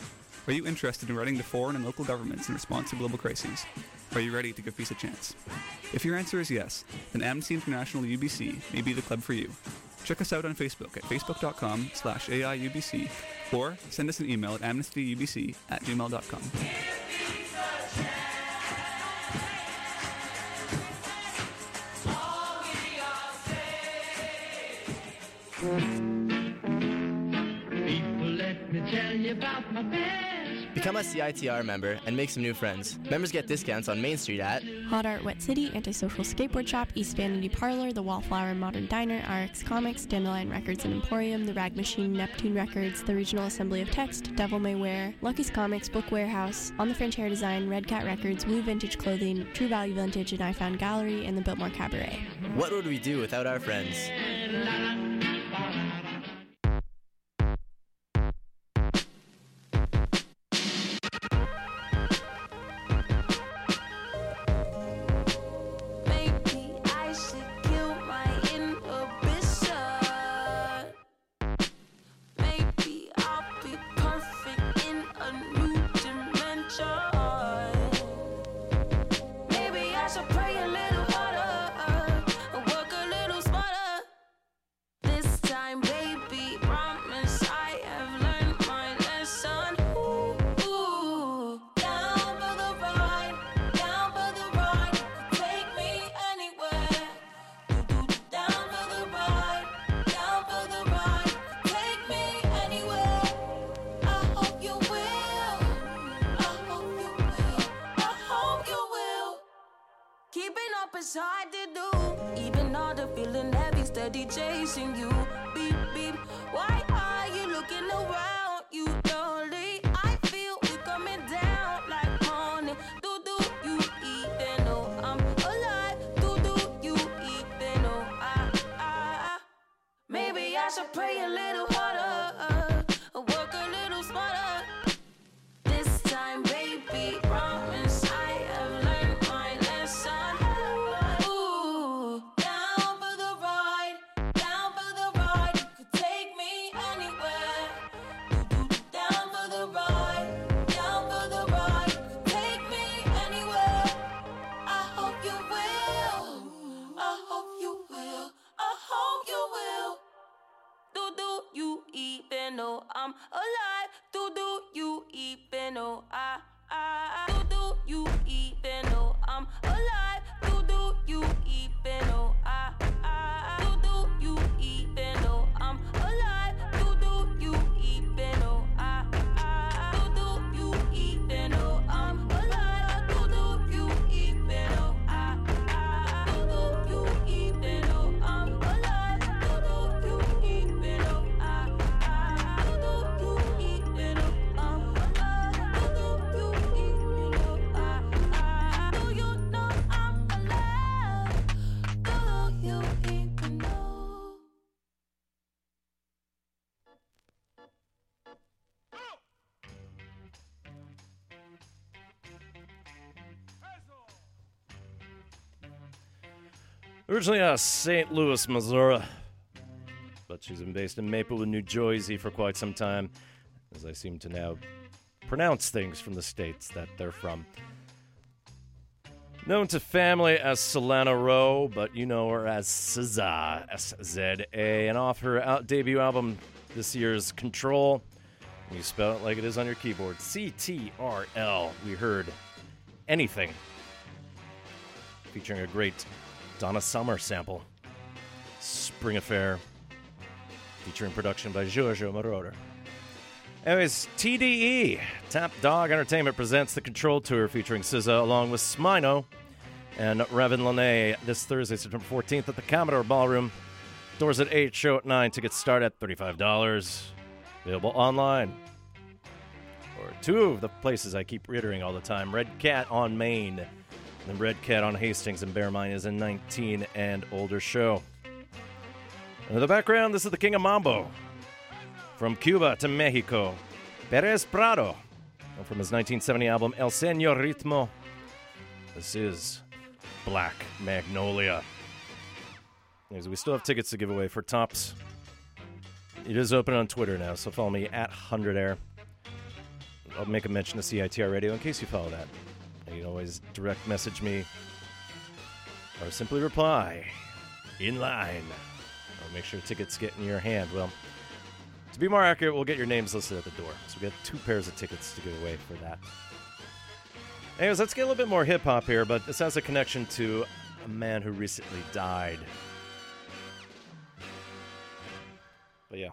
Are you interested in writing to foreign and local governments in response to global crises? Are you ready to give peace a chance? If your answer is yes, then Amnesty International U B C may be the club for you. Check us out on Facebook at facebook.com slash AIUBC or send us an email at amnestyubc at gmail.com. Become a C I T R member and make some new friends. Members get discounts on Main Street at Hot Art Wet City, Antisocial Skateboard Shop, East Vanity Parlor, The Wallflower and Modern Diner, R X Comics, Dandelion Records and Emporium, The Rag Machine, Neptune Records, The Regional Assembly of Text, Devil May Wear, Lucky's Comics, Book Warehouse, On the French Hair Design, Red Cat Records, Woo Vintage Clothing, True Value Vintage and I Found Gallery, and the Biltmore Cabaret. What would we do without our friends? Originally out of Saint Louis, Missouri, but she's been based in Maplewood, New Jersey for quite some time, as I seem to now pronounce things from the states that they're from. Known to family as Solana Rowe, but you know her as S Z A, S Z A, and off her out debut album this year's Control, you spell it like it is on your keyboard, C T R L, we heard Anything, featuring a great Donna Summer sample, Spring Affair, featuring production by Giorgio Moroder. Anyways, T D E, Tap Dog Entertainment presents the Control Tour featuring S Z A along with Smino and Revin Lene this Thursday, September fourteenth at the Commodore Ballroom. Doors at eight, show at nine, tickets start at thirty-five dollars. Available online. Or two of the places I keep reiterating all the time, Red Cat on Main. The Red Cat on Hastings and Bear Mine is a nineteen and older show. And in the background, this is the King of Mambo. From Cuba to Mexico, Perez Prado. And from his nineteen seventy album, El Señor Ritmo, this is Black Magnolia. Anyways, we still have tickets to give away for Tops. It is open on Twitter now, so follow me at one hundred air. I'll make a mention to C I T R Radio in case you follow that. You can always direct message me or simply reply in line. I'll make sure tickets get in your hand. Well, to be more accurate, we'll get your names listed at the door. So we got two pairs of tickets to give away for that. Anyways, let's get a little bit more hip-hop here, but this has a connection to a man who recently died. But yeah,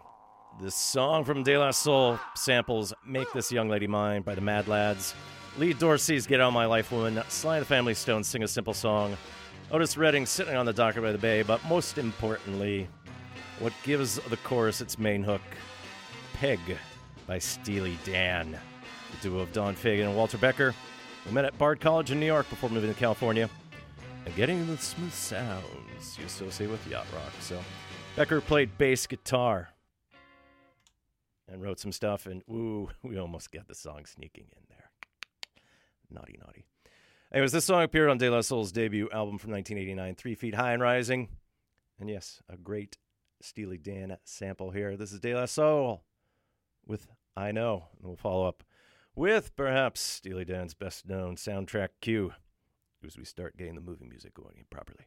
this song from De La Soul samples Make This Young Lady Mine by the Mad Lads, Lee Dorsey's Get Out My Life Woman, Sly and the Family Stone Sing a Simple Song, Otis Redding Sitting on the Dock by the Bay, but most importantly, what gives the chorus its main hook, Peg by Steely Dan, the duo of Don Fagen and Walter Becker, who met at Bard College in New York before moving to California and getting the smooth sounds you associate with yacht rock. So Becker played bass guitar and wrote some stuff, and ooh, we almost got the song sneaking in there. Naughty, naughty. Anyways, this song appeared on De La Soul's debut album from nineteen eighty-nine, Three Feet High and Rising. And yes, a great Steely Dan sample here. This is De La Soul with I Know. And we'll follow up with perhaps Steely Dan's best-known soundtrack, Q, as we start getting the movie music going properly.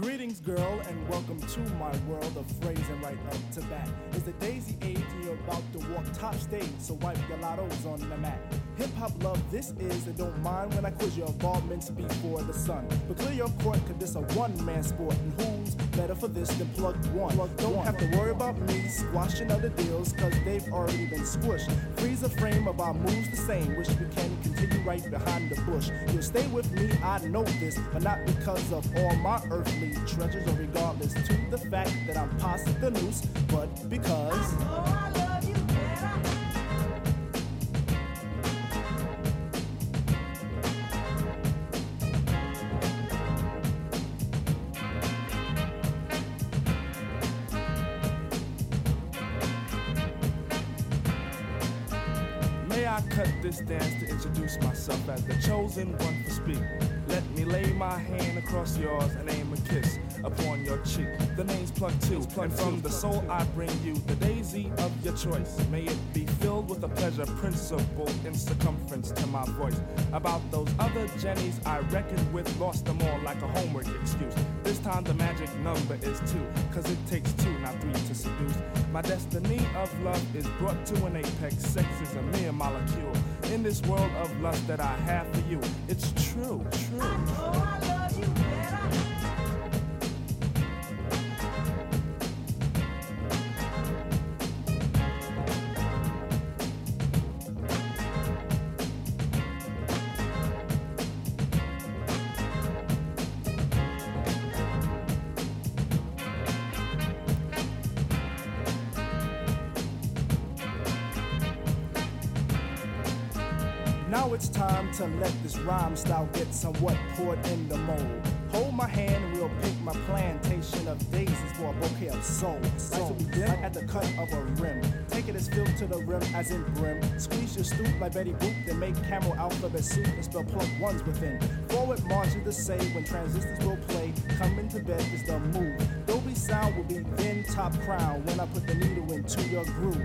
Greetings, girl, and welcome to my world of phrasing. Right up to bat is the daisy age, and you're about to walk top stage, so wipe your lottos on the mat. Hip-hop love, this is, and don't mind when I quiz your involvements before the sun. But clear your court, cause this a one-man sport, and who's better for this than plug one? Plug don't one. Have to worry about me squashing other deals, cause they've already been squished. Freeze a frame of our moves the same, wish we can continue right behind the bush. You'll stay with me, I know this, but not because of all my earthly treasures, or regardless to the fact that I'm past the noose, but because I know I love you and I have. May I cut this dance to introduce myself as the chosen one to speak? Let me lay my hand across yours and aim a kiss upon your cheek. The name's plucked too, and from the soul I bring you the daisy of your choice. May it be filled with a pleasure principle in circumference to my voice. About those other Jennies I reckoned with, lost them all like a homework excuse. This time the magic number is two, cause it takes two, not three to seduce. My destiny of love is brought to an apex, sex is a mere molecule. In this world of lust that I have for you, it's true, true. I know I love you, and I know. Now it's time to let this rhyme style get somewhat poured in the mold. Hold my hand and we'll pick my plantation of daisies for a bouquet of soul. Soul like at the cut of a rim. Take it as filled to the rim as in brim. Squeeze your stoop like Betty Boop, then make camel alphabet soup and spell plug ones within. Forward march is the say when transistors will play. Coming to bed is the move. Dolby sound will be then top crown when I put the needle into your groove.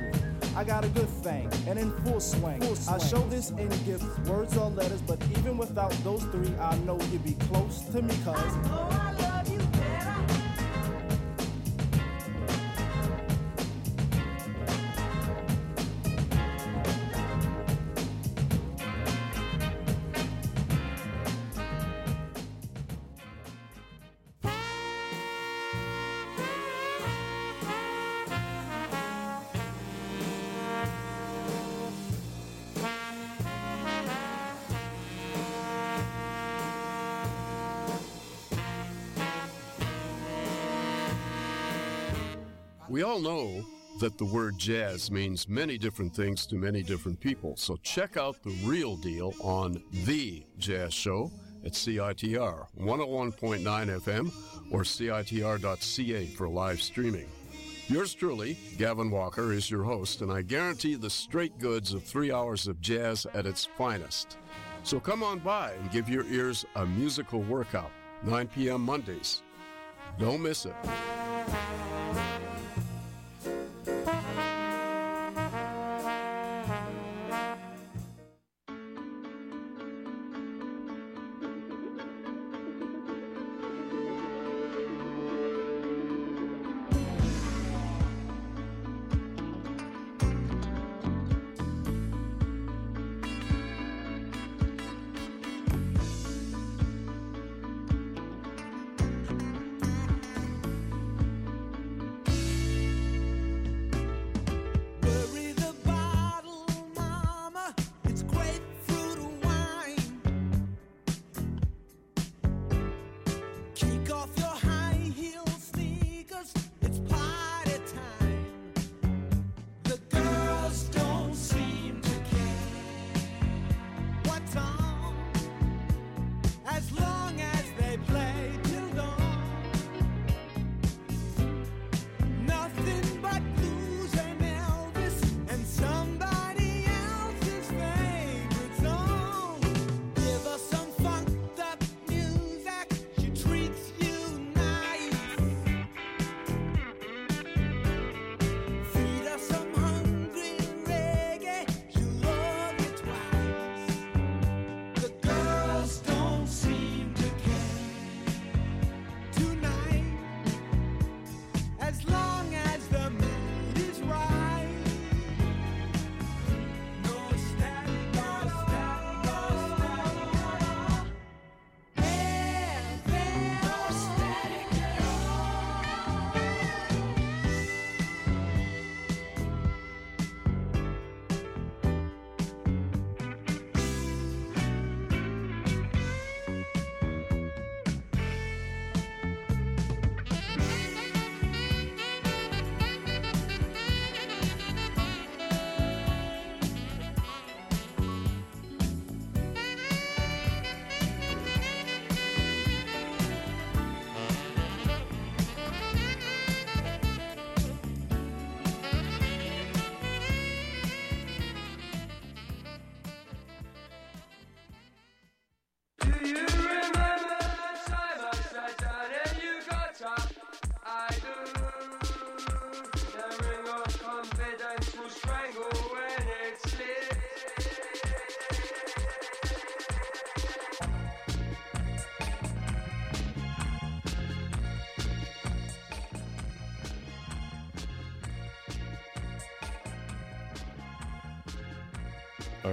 I got a good thing, and in full swing, full swing. I show this in gifts, words or letters, but even without those three, I know you'd be close to me, cause I know I love you better. We all know that the word jazz means many different things to many different people, so check out The Real Deal on The Jazz Show at C I T R, one oh one point nine F M, or C I T R dot C A for live streaming. Yours truly, Gavin Walker, is your host, and I guarantee the straight goods of three hours of jazz at its finest. So come on by and give your ears a musical workout, nine p.m. Mondays. Don't miss it.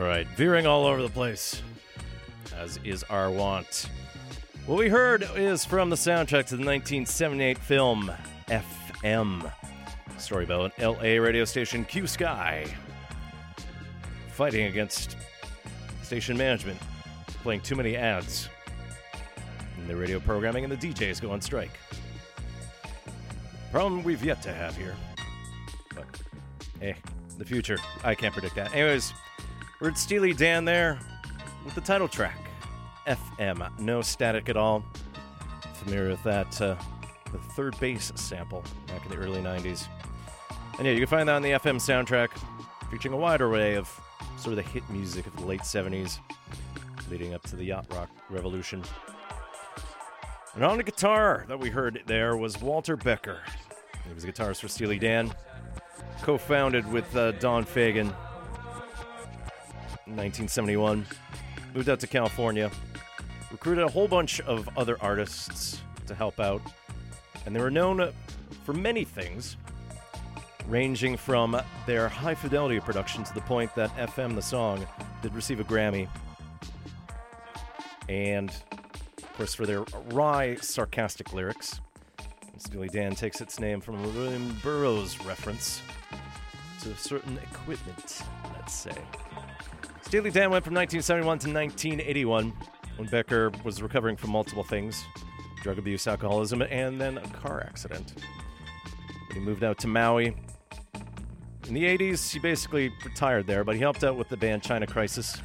Right, veering all over the place, as is our want. What we heard is from the soundtrack to the nineteen seventy-eight film F M. Story about an L A radio station, Q Sky, fighting against station management, playing too many ads in the radio programming, and the D Js go on strike. Problem we've yet to have here. But, hey, the future, I can't predict that. Anyways, we're at Steely Dan there with the title track, F M, no static at all. Familiar with that, uh, the third bass sample back in the early nineties. And yeah, you can find that on the F M soundtrack, featuring a wide array of sort of the hit music of the late seventies, leading up to the yacht rock revolution. And on the guitar that we heard there was Walter Becker. He was a guitarist for Steely Dan, co-founded with uh, Don Fagen. nineteen seventy-one, moved out to California, recruited a whole bunch of other artists to help out, and they were known for many things, ranging from their high fidelity production to the point that F M, the song, did receive a Grammy, and of course for their wry, sarcastic lyrics. Steely Dan takes its name from a William Burroughs reference to a certain equipment, let's say. Steely Dan went from nineteen seventy-one to nineteen eighty-one, when Becker was recovering from multiple things, drug abuse, alcoholism, and then a car accident. He moved out to Maui. In the eighties, he basically retired there, but he helped out with the band China Crisis,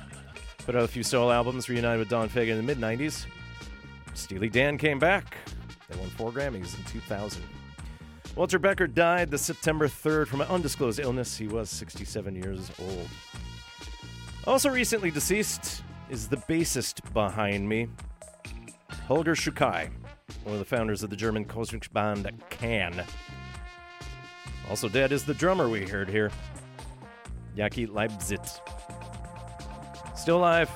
put out a few solo albums, reunited with Don Fagen in the mid-nineties. Steely Dan came back. They won four Grammys in two thousand. Walter Becker died this September third from an undisclosed illness. He was sixty-seven years old. Also recently deceased, is the bassist behind me, Holger Schukai, one of the founders of the German Kosmische Band Can. Also dead is the drummer we heard here, Jaki Leibsitz. Still alive,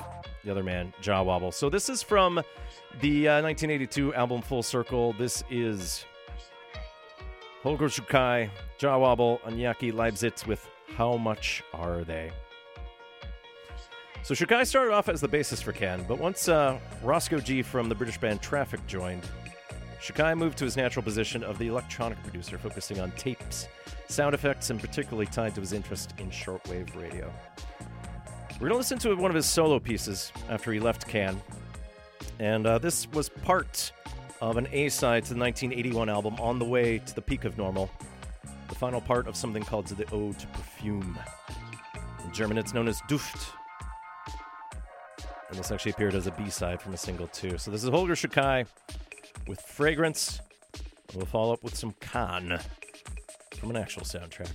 the other man, Jaw Wobble. So this is from the uh, nineteen eighty-two album Full Circle. This is Holger Schukai, Jaw Wobble, and Jaki Leibsitz with How Much Are They? So Shukai started off as the bassist for Can, but once uh, Roscoe G from the British band Traffic joined, Shukai moved to his natural position of the electronic producer, focusing on tapes, sound effects, and particularly tied to his interest in shortwave radio. We're going to listen to one of his solo pieces after he left Can, and uh, this was part of an A-side to the nineteen eighty-one album On the Way to the Peak of Normal, the final part of something called The Ode to Perfume. In German, it's known as Duft, and this actually appeared as a B-side from a single, too. So this is Holger Schukai with Fragrance. We'll follow up with some Can from an actual soundtrack.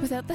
Without the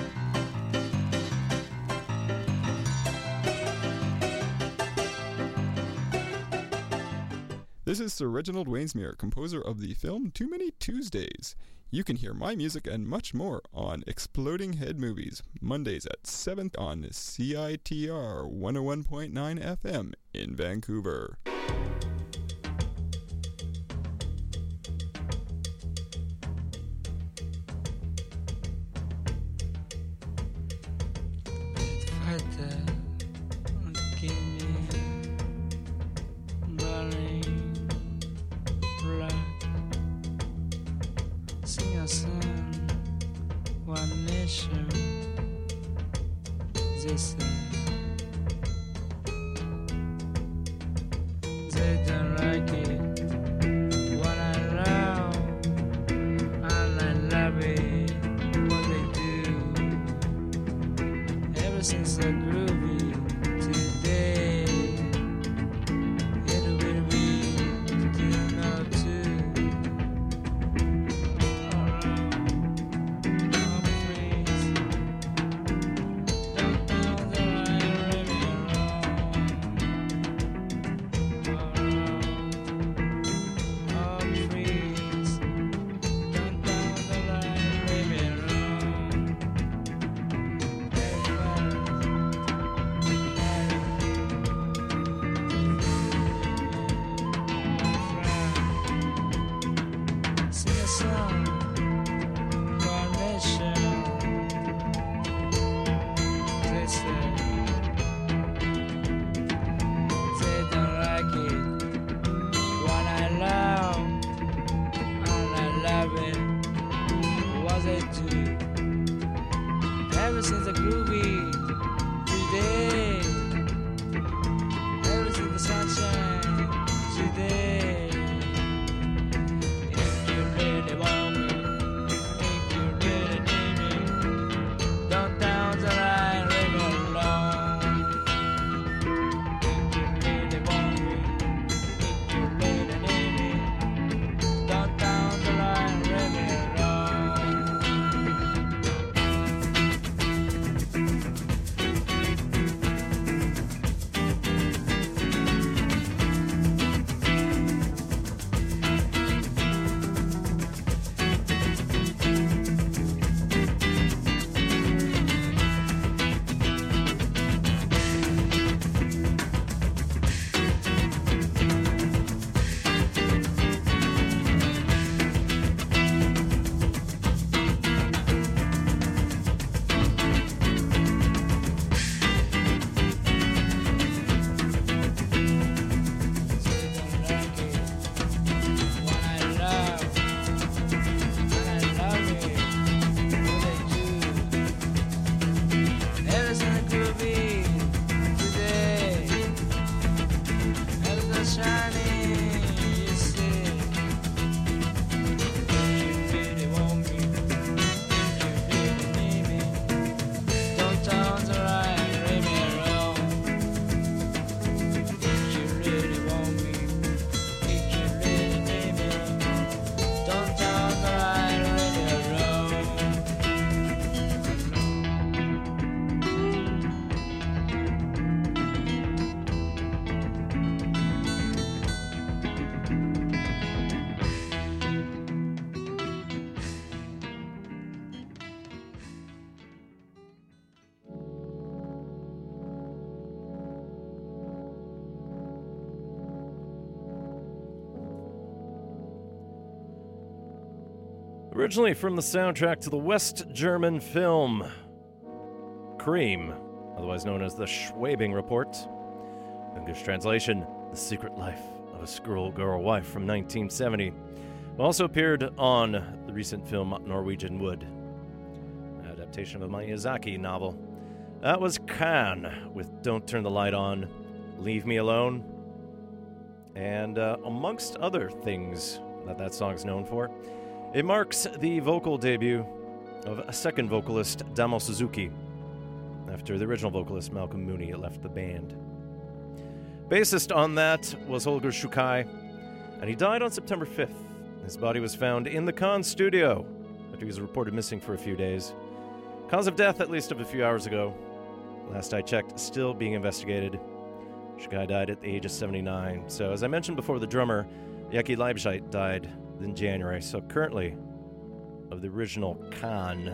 This is Sir Reginald Wainsmere, composer of the film Too Many Tuesdays. You can hear my music and much more on Exploding Head Movies, Mondays at seven on C I T R one oh one point nine F M in Vancouver. originally from the soundtrack to the West German film Cream, otherwise known as The Schwabing Report. English translation, The Secret Life of a Squirrel-Girl Wife from nineteen seventy. It also appeared on the recent film Norwegian Wood, an adaptation of a Miyazaki novel. That was Khan with Don't Turn the Light On, Leave Me Alone, and uh, amongst other things that that song's known for, it marks the vocal debut of a second vocalist, Damo Suzuki, after the original vocalist, Malcolm Mooney, left the band. Bassist on that was Holger Schukai, and he died on September fifth. His body was found in the Khan studio after he was reported missing for a few days. Cause of death, at least of a few hours ago. Last I checked, still being investigated. Shukai died at the age of seventy-nine. So as I mentioned before, the drummer, Yaki Leibscheid, died in January. So currently, of the original Khan,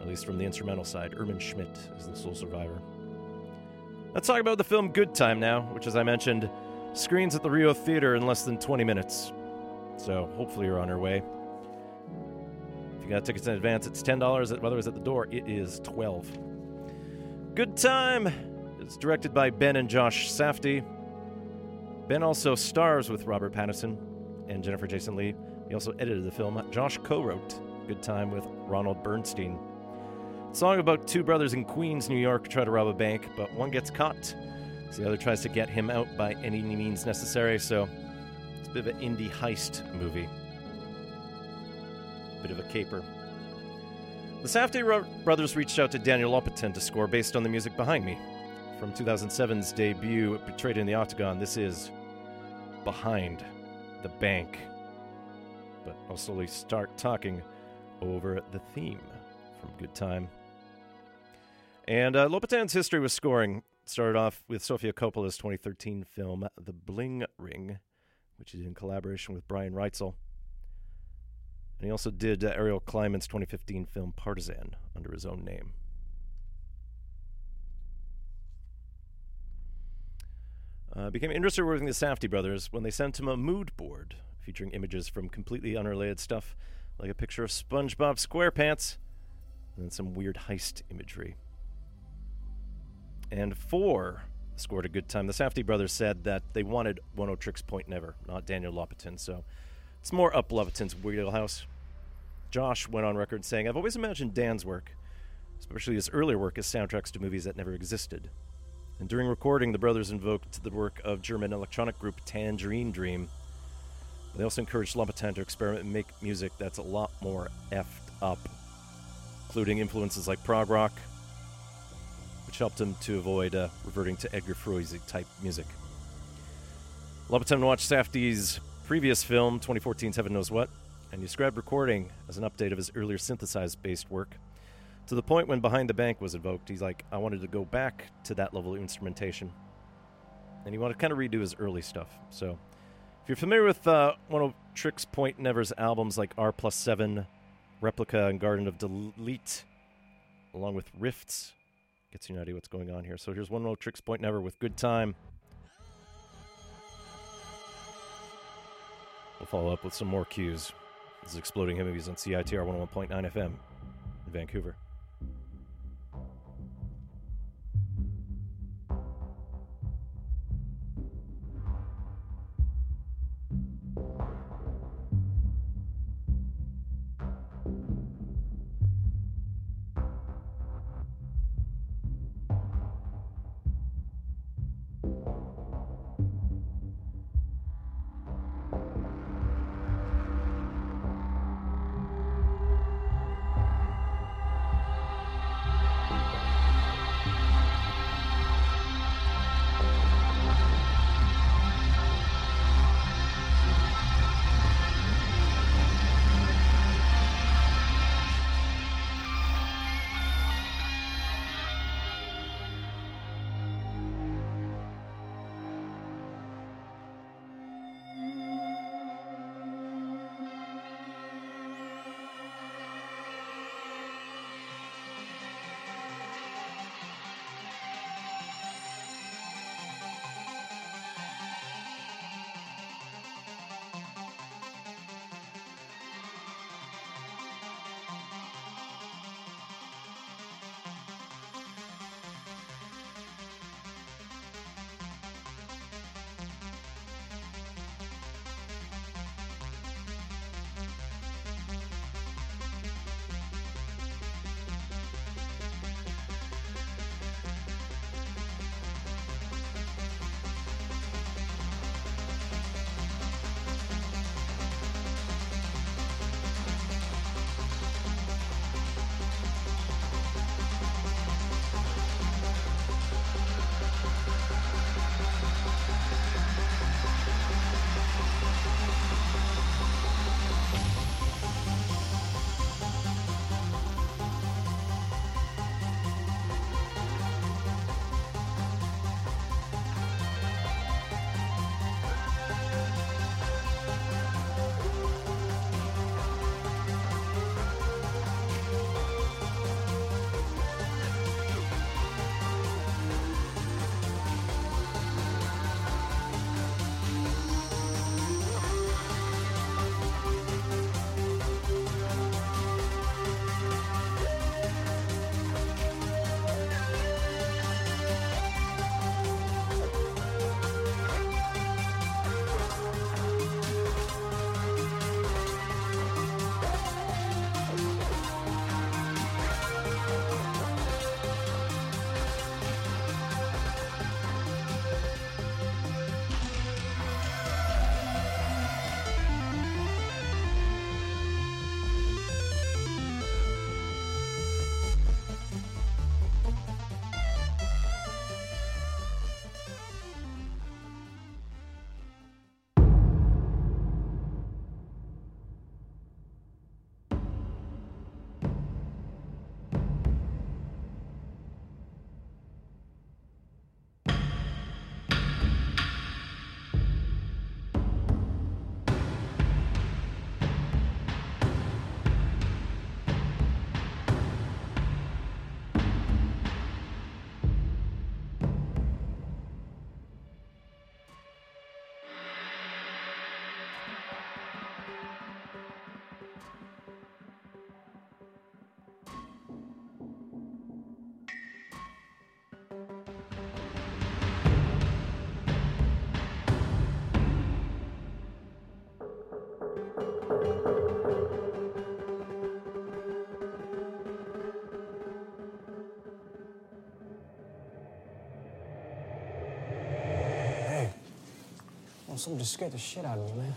at least from the instrumental side, Erwin Schmidt is the sole survivor. Let's talk about the film Good Time now, which, as I mentioned, screens at the Rio Theater in less than twenty minutes. So hopefully you're on your way. If you got tickets in advance, it's ten dollars. Whether it's at the door, it is twelve dollars. Good Time is directed by Ben and Josh Safdie. Ben also stars with Robert Pattinson and Jennifer Jason Leigh. He also edited the film. Josh co-wrote Good Time with Ronald Bernstein. It's a song about two brothers in Queens, New York, try to rob a bank, but one gets caught, so the other tries to get him out by any means necessary. So it's a bit of an indie heist movie. Bit of a caper. The Safdie brothers reached out to Daniel Lopatin to score based on the music behind me. From two thousand seven's debut, Betrayed in the Octagon, this is Behind the Bank. But I'll slowly start talking over the theme from Good Time. And uh, Lopatin's history with scoring started off with Sofia Coppola's twenty thirteen film The Bling Ring, which is in collaboration with Brian Reitzel. And he also did uh, Ariel Kleinman's twenty fifteen film Partisan under his own name. Uh, became interested in working with the Safdie brothers when they sent him a mood board featuring images from completely unrelated stuff, like a picture of SpongeBob SquarePants and then some weird heist imagery. And for the score to Good Time, the Safdie brothers said that they wanted Oneohtrix Point Never, not Daniel Lopatin, so it's more up Lopatin's wheelhouse. Josh went on record saying, "I've always imagined Dan's work, especially his earlier work, as soundtracks to movies that never existed." And during recording, the brothers invoked the work of German electronic group Tangerine Dream. They also encouraged Lopatin to experiment and make music that's a lot more effed up, including influences like prog rock, which helped him to avoid uh, reverting to Edgar Froese-type music. Lopatin watched Safdie's previous film, twenty fourteen's Heaven Knows What, and described recording as an update of his earlier synthesized-based work, to the point when Behind the Bank was invoked. He's like, I wanted to go back to that level of instrumentation, and he wanted to kind of redo his early stuff. So if you're familiar with uh, Oneohtrix Point Never's albums like R plus seven, Replica, and Garden of Delete, along with Rifts, gets you an idea what's going on here. So here's Oneohtrix Point Never with Good Time. We'll follow up with some more cues. This is Exploding Head Movies on C I T R one oh one point nine F M in Vancouver. something just scared the shit out of me, man.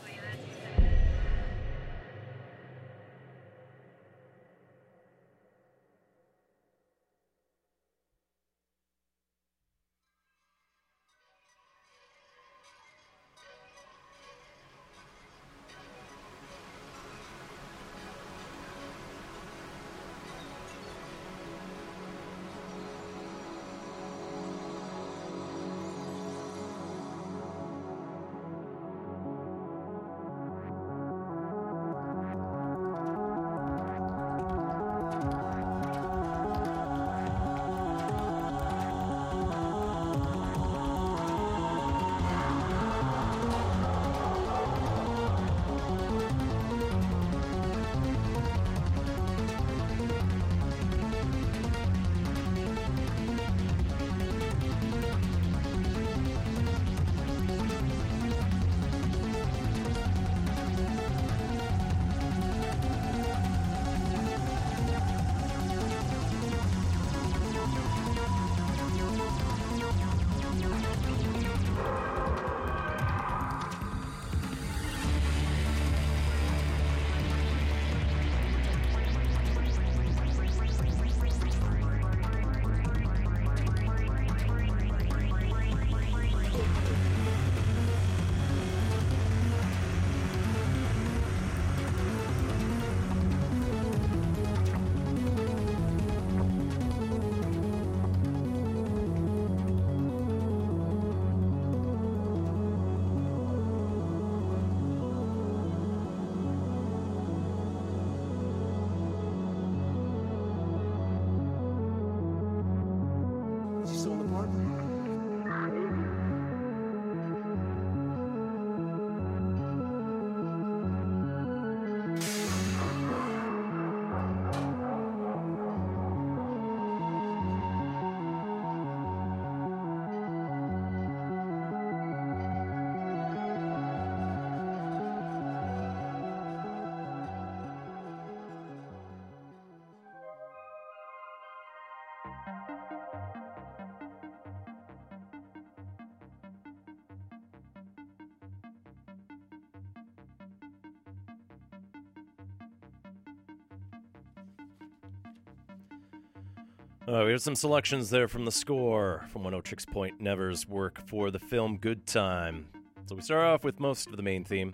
Uh, here's some selections there from the score from Oneohtrix Point Never's work for the film Good Time. So we start off with most of the main theme,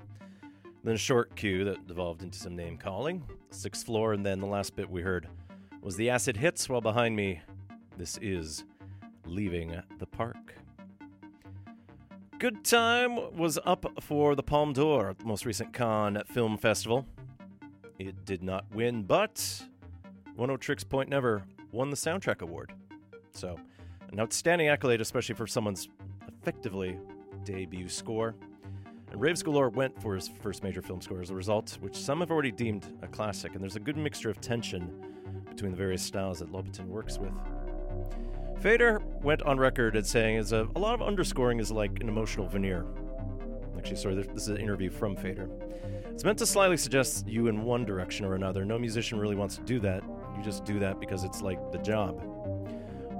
then a short cue that devolved into some name calling, Sixth Floor, and then the last bit we heard was the acid hits, while behind me, this is Leaving the Park. Good Time was up for the Palme d'Or at the most recent Cannes Film Festival. It did not win, but Oneohtrix Point Never won the soundtrack award. So, an outstanding accolade, especially for someone's effectively debut score. And Raves Galore went for his first major film score as a result, which some have already deemed a classic, and there's a good mixture of tension between the various styles that Lopatin works with. Fader went on record as saying is a, a lot of underscoring is like an emotional veneer. Actually, sorry, this is an interview from Fader. It's meant to slyly suggest you in one direction or another. No musician really wants to do that. You just do that because it's like the job.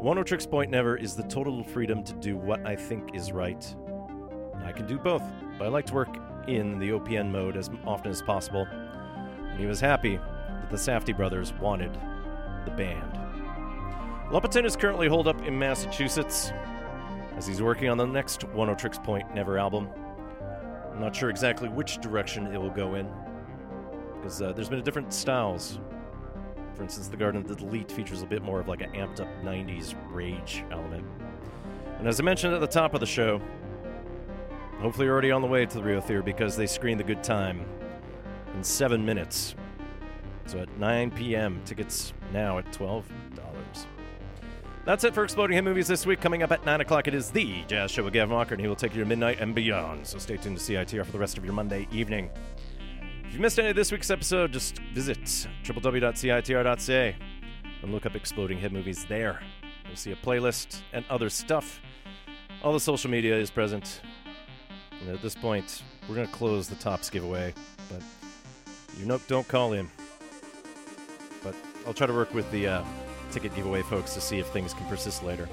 Oneohtrix Point Never is the total freedom to do what I think is right. I can do both, but I like to work in the O P N mode as often as possible. And he was happy that the Safdie brothers wanted the band. Lopatin is currently holed up in Massachusetts as he's working on the next Oneohtrix Point Never album. I'm not sure exactly which direction it will go in, because uh, there's been different styles. For instance, The Garden of the Delete features a bit more of like an amped up nineties rage element. And as I mentioned at the top of the show, hopefully you're already on the way to the Rio Theater because they screen The Good Time in seven minutes. So at nine p.m., tickets now at twelve dollars. That's it for Exploding Head Movies this week. Coming up at nine o'clock, it is The Jazz Show with Gav Mocker, and he will take you to midnight and beyond. So stay tuned to C I T R for the rest of your Monday evening. If you missed any of this week's episode, just visit w w w dot c i t r dot c a and look up Exploding Head Movies there. You'll see a playlist and other stuff. All the social media is present. And at this point, we're going to close the Tops giveaway, but you know, don't call in. But I'll try to work with the uh, ticket giveaway folks to see if things can persist later.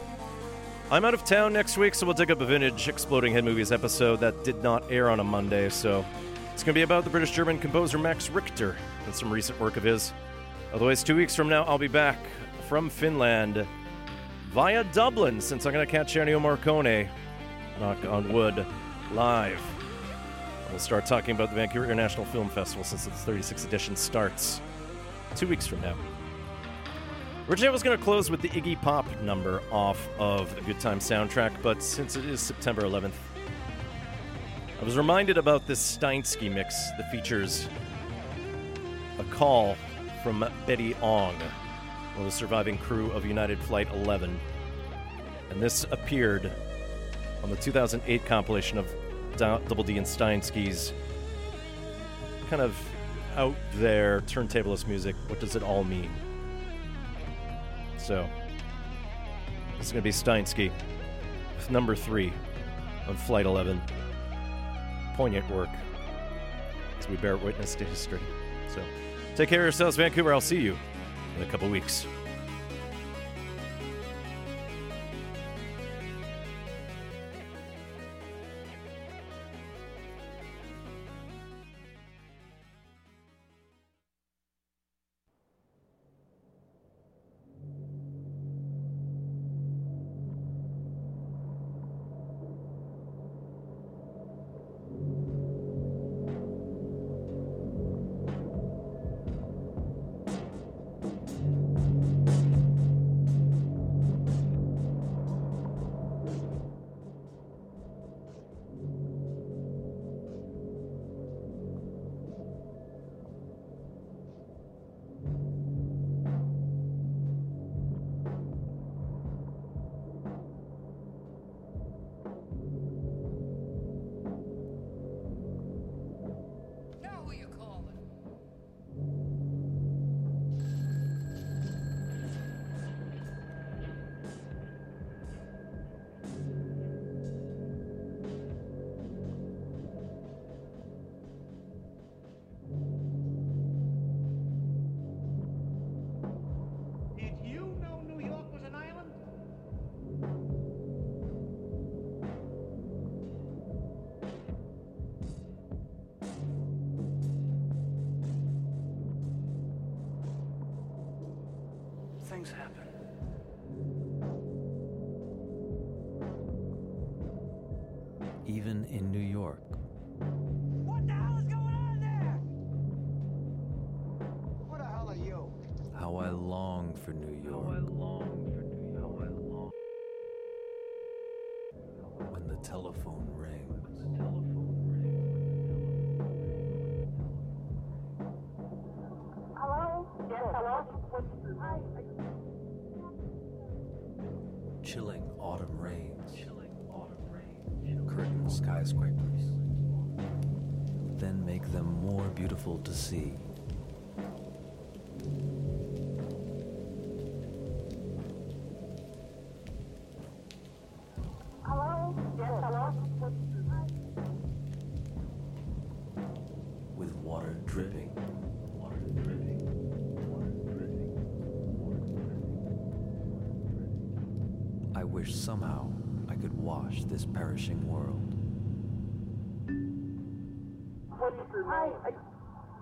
I'm out of town next week, so we'll dig up a vintage Exploding Head Movies episode that did not air on a Monday, so it's going to be about the British-German composer Max Richter and some recent work of his. Otherwise, two weeks from now, I'll be back from Finland via Dublin, since I'm going to catch Ennio Morricone, knock on wood, live. We'll start talking about the Vancouver International Film Festival since its thirty-sixth edition starts two weeks from now. Originally, I was going to close with the Iggy Pop number off of the Good Time soundtrack, but since it is September eleventh, I was reminded about this Steinsky mix that features a call from Betty Ong, one of the surviving crew of United Flight eleven. And this appeared on the two thousand eight compilation of Double D and Steinsky's kind of out there turntablist music. What does it all mean? So, this is going to be Steinsky with number three on Flight eleven. Poignant work as we bear witness to history. So, take care of yourselves, Vancouver. I'll see you in a couple weeks. To see. Hello? Yes, hello? With water dripping. Water dripping. Water dripping. Water dripping. I wish somehow I could wash this perishing world.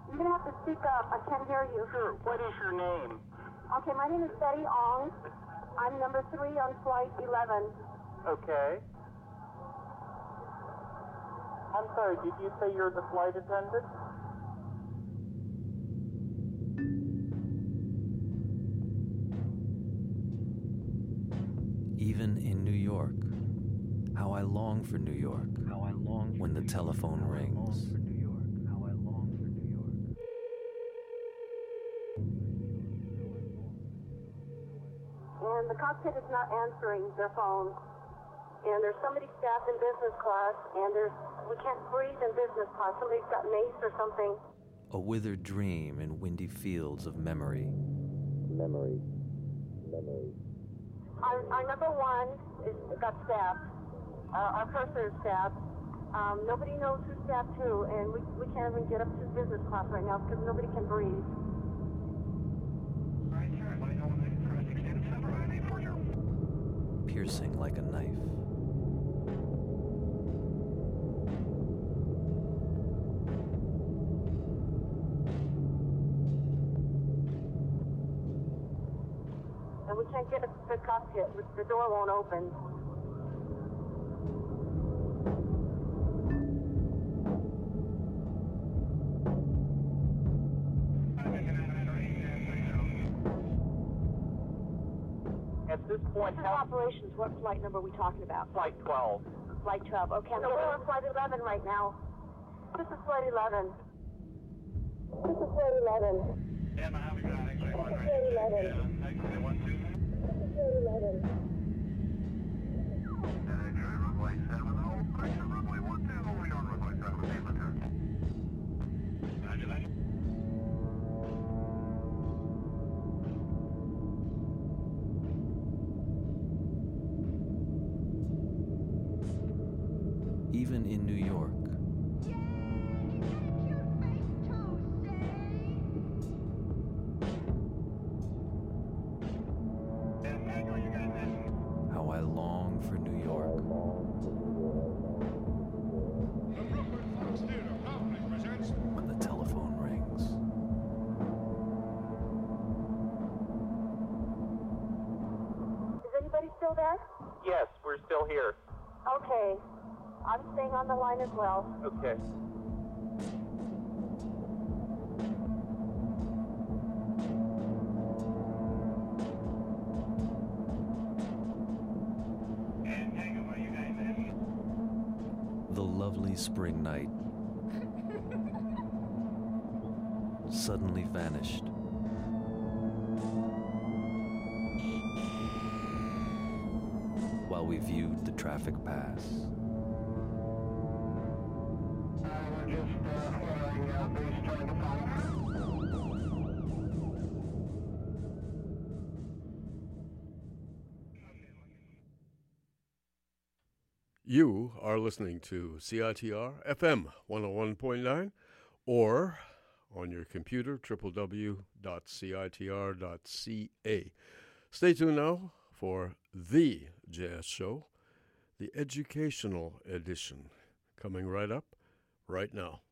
You're going to have to speak up. I can't hear you. Sure. What is your name? Okay, my name is Betty Ong. I'm number three on flight eleven. Okay. I'm sorry, did you say you're the flight attendant? Even in New York, how I long for New York. How I long when the telephone rings. And the cockpit is not answering their phone. And there's somebody staffed in business class, and there's we can't breathe in business class. Somebody's got mace or something. A withered dream in windy fields of memory. Memory. Memory. Our, our number one is got stabbed. Uh, our purser is stabbed. Um, nobody knows who stabbed who, and we, we can't even get up to business class right now because nobody can breathe. piercing like a knife. And we can't get the cuffs yet. The door won't open. At this point, this is operations. What flight number are we talking about? Flight twelve. Flight twelve. Okay. So we're on flight eleven right now. This is flight eleven. This is flight eleven. Yeah, I'm got X-ray one right now. This is flight eleven. X-ray one two. This is flight eleven. And you're runway seven. Oh, correct. Runway one two. We are runway seven. Eight return. Roger that. Even in New York, Jay, get your face toasted. How I long for New York. The Robert Fox Theatre proudly presents. When the telephone rings. Is anybody still there? Yes, we're still here. Okay. I'm staying on the line as well. Okay. The lovely spring night suddenly vanished. While we viewed the traffic pass. You are listening to C I T R F M one oh one point nine or on your computer w w w dot c i t r dot c a. Stay tuned now for The Jazz Show, the educational edition, coming right up right now.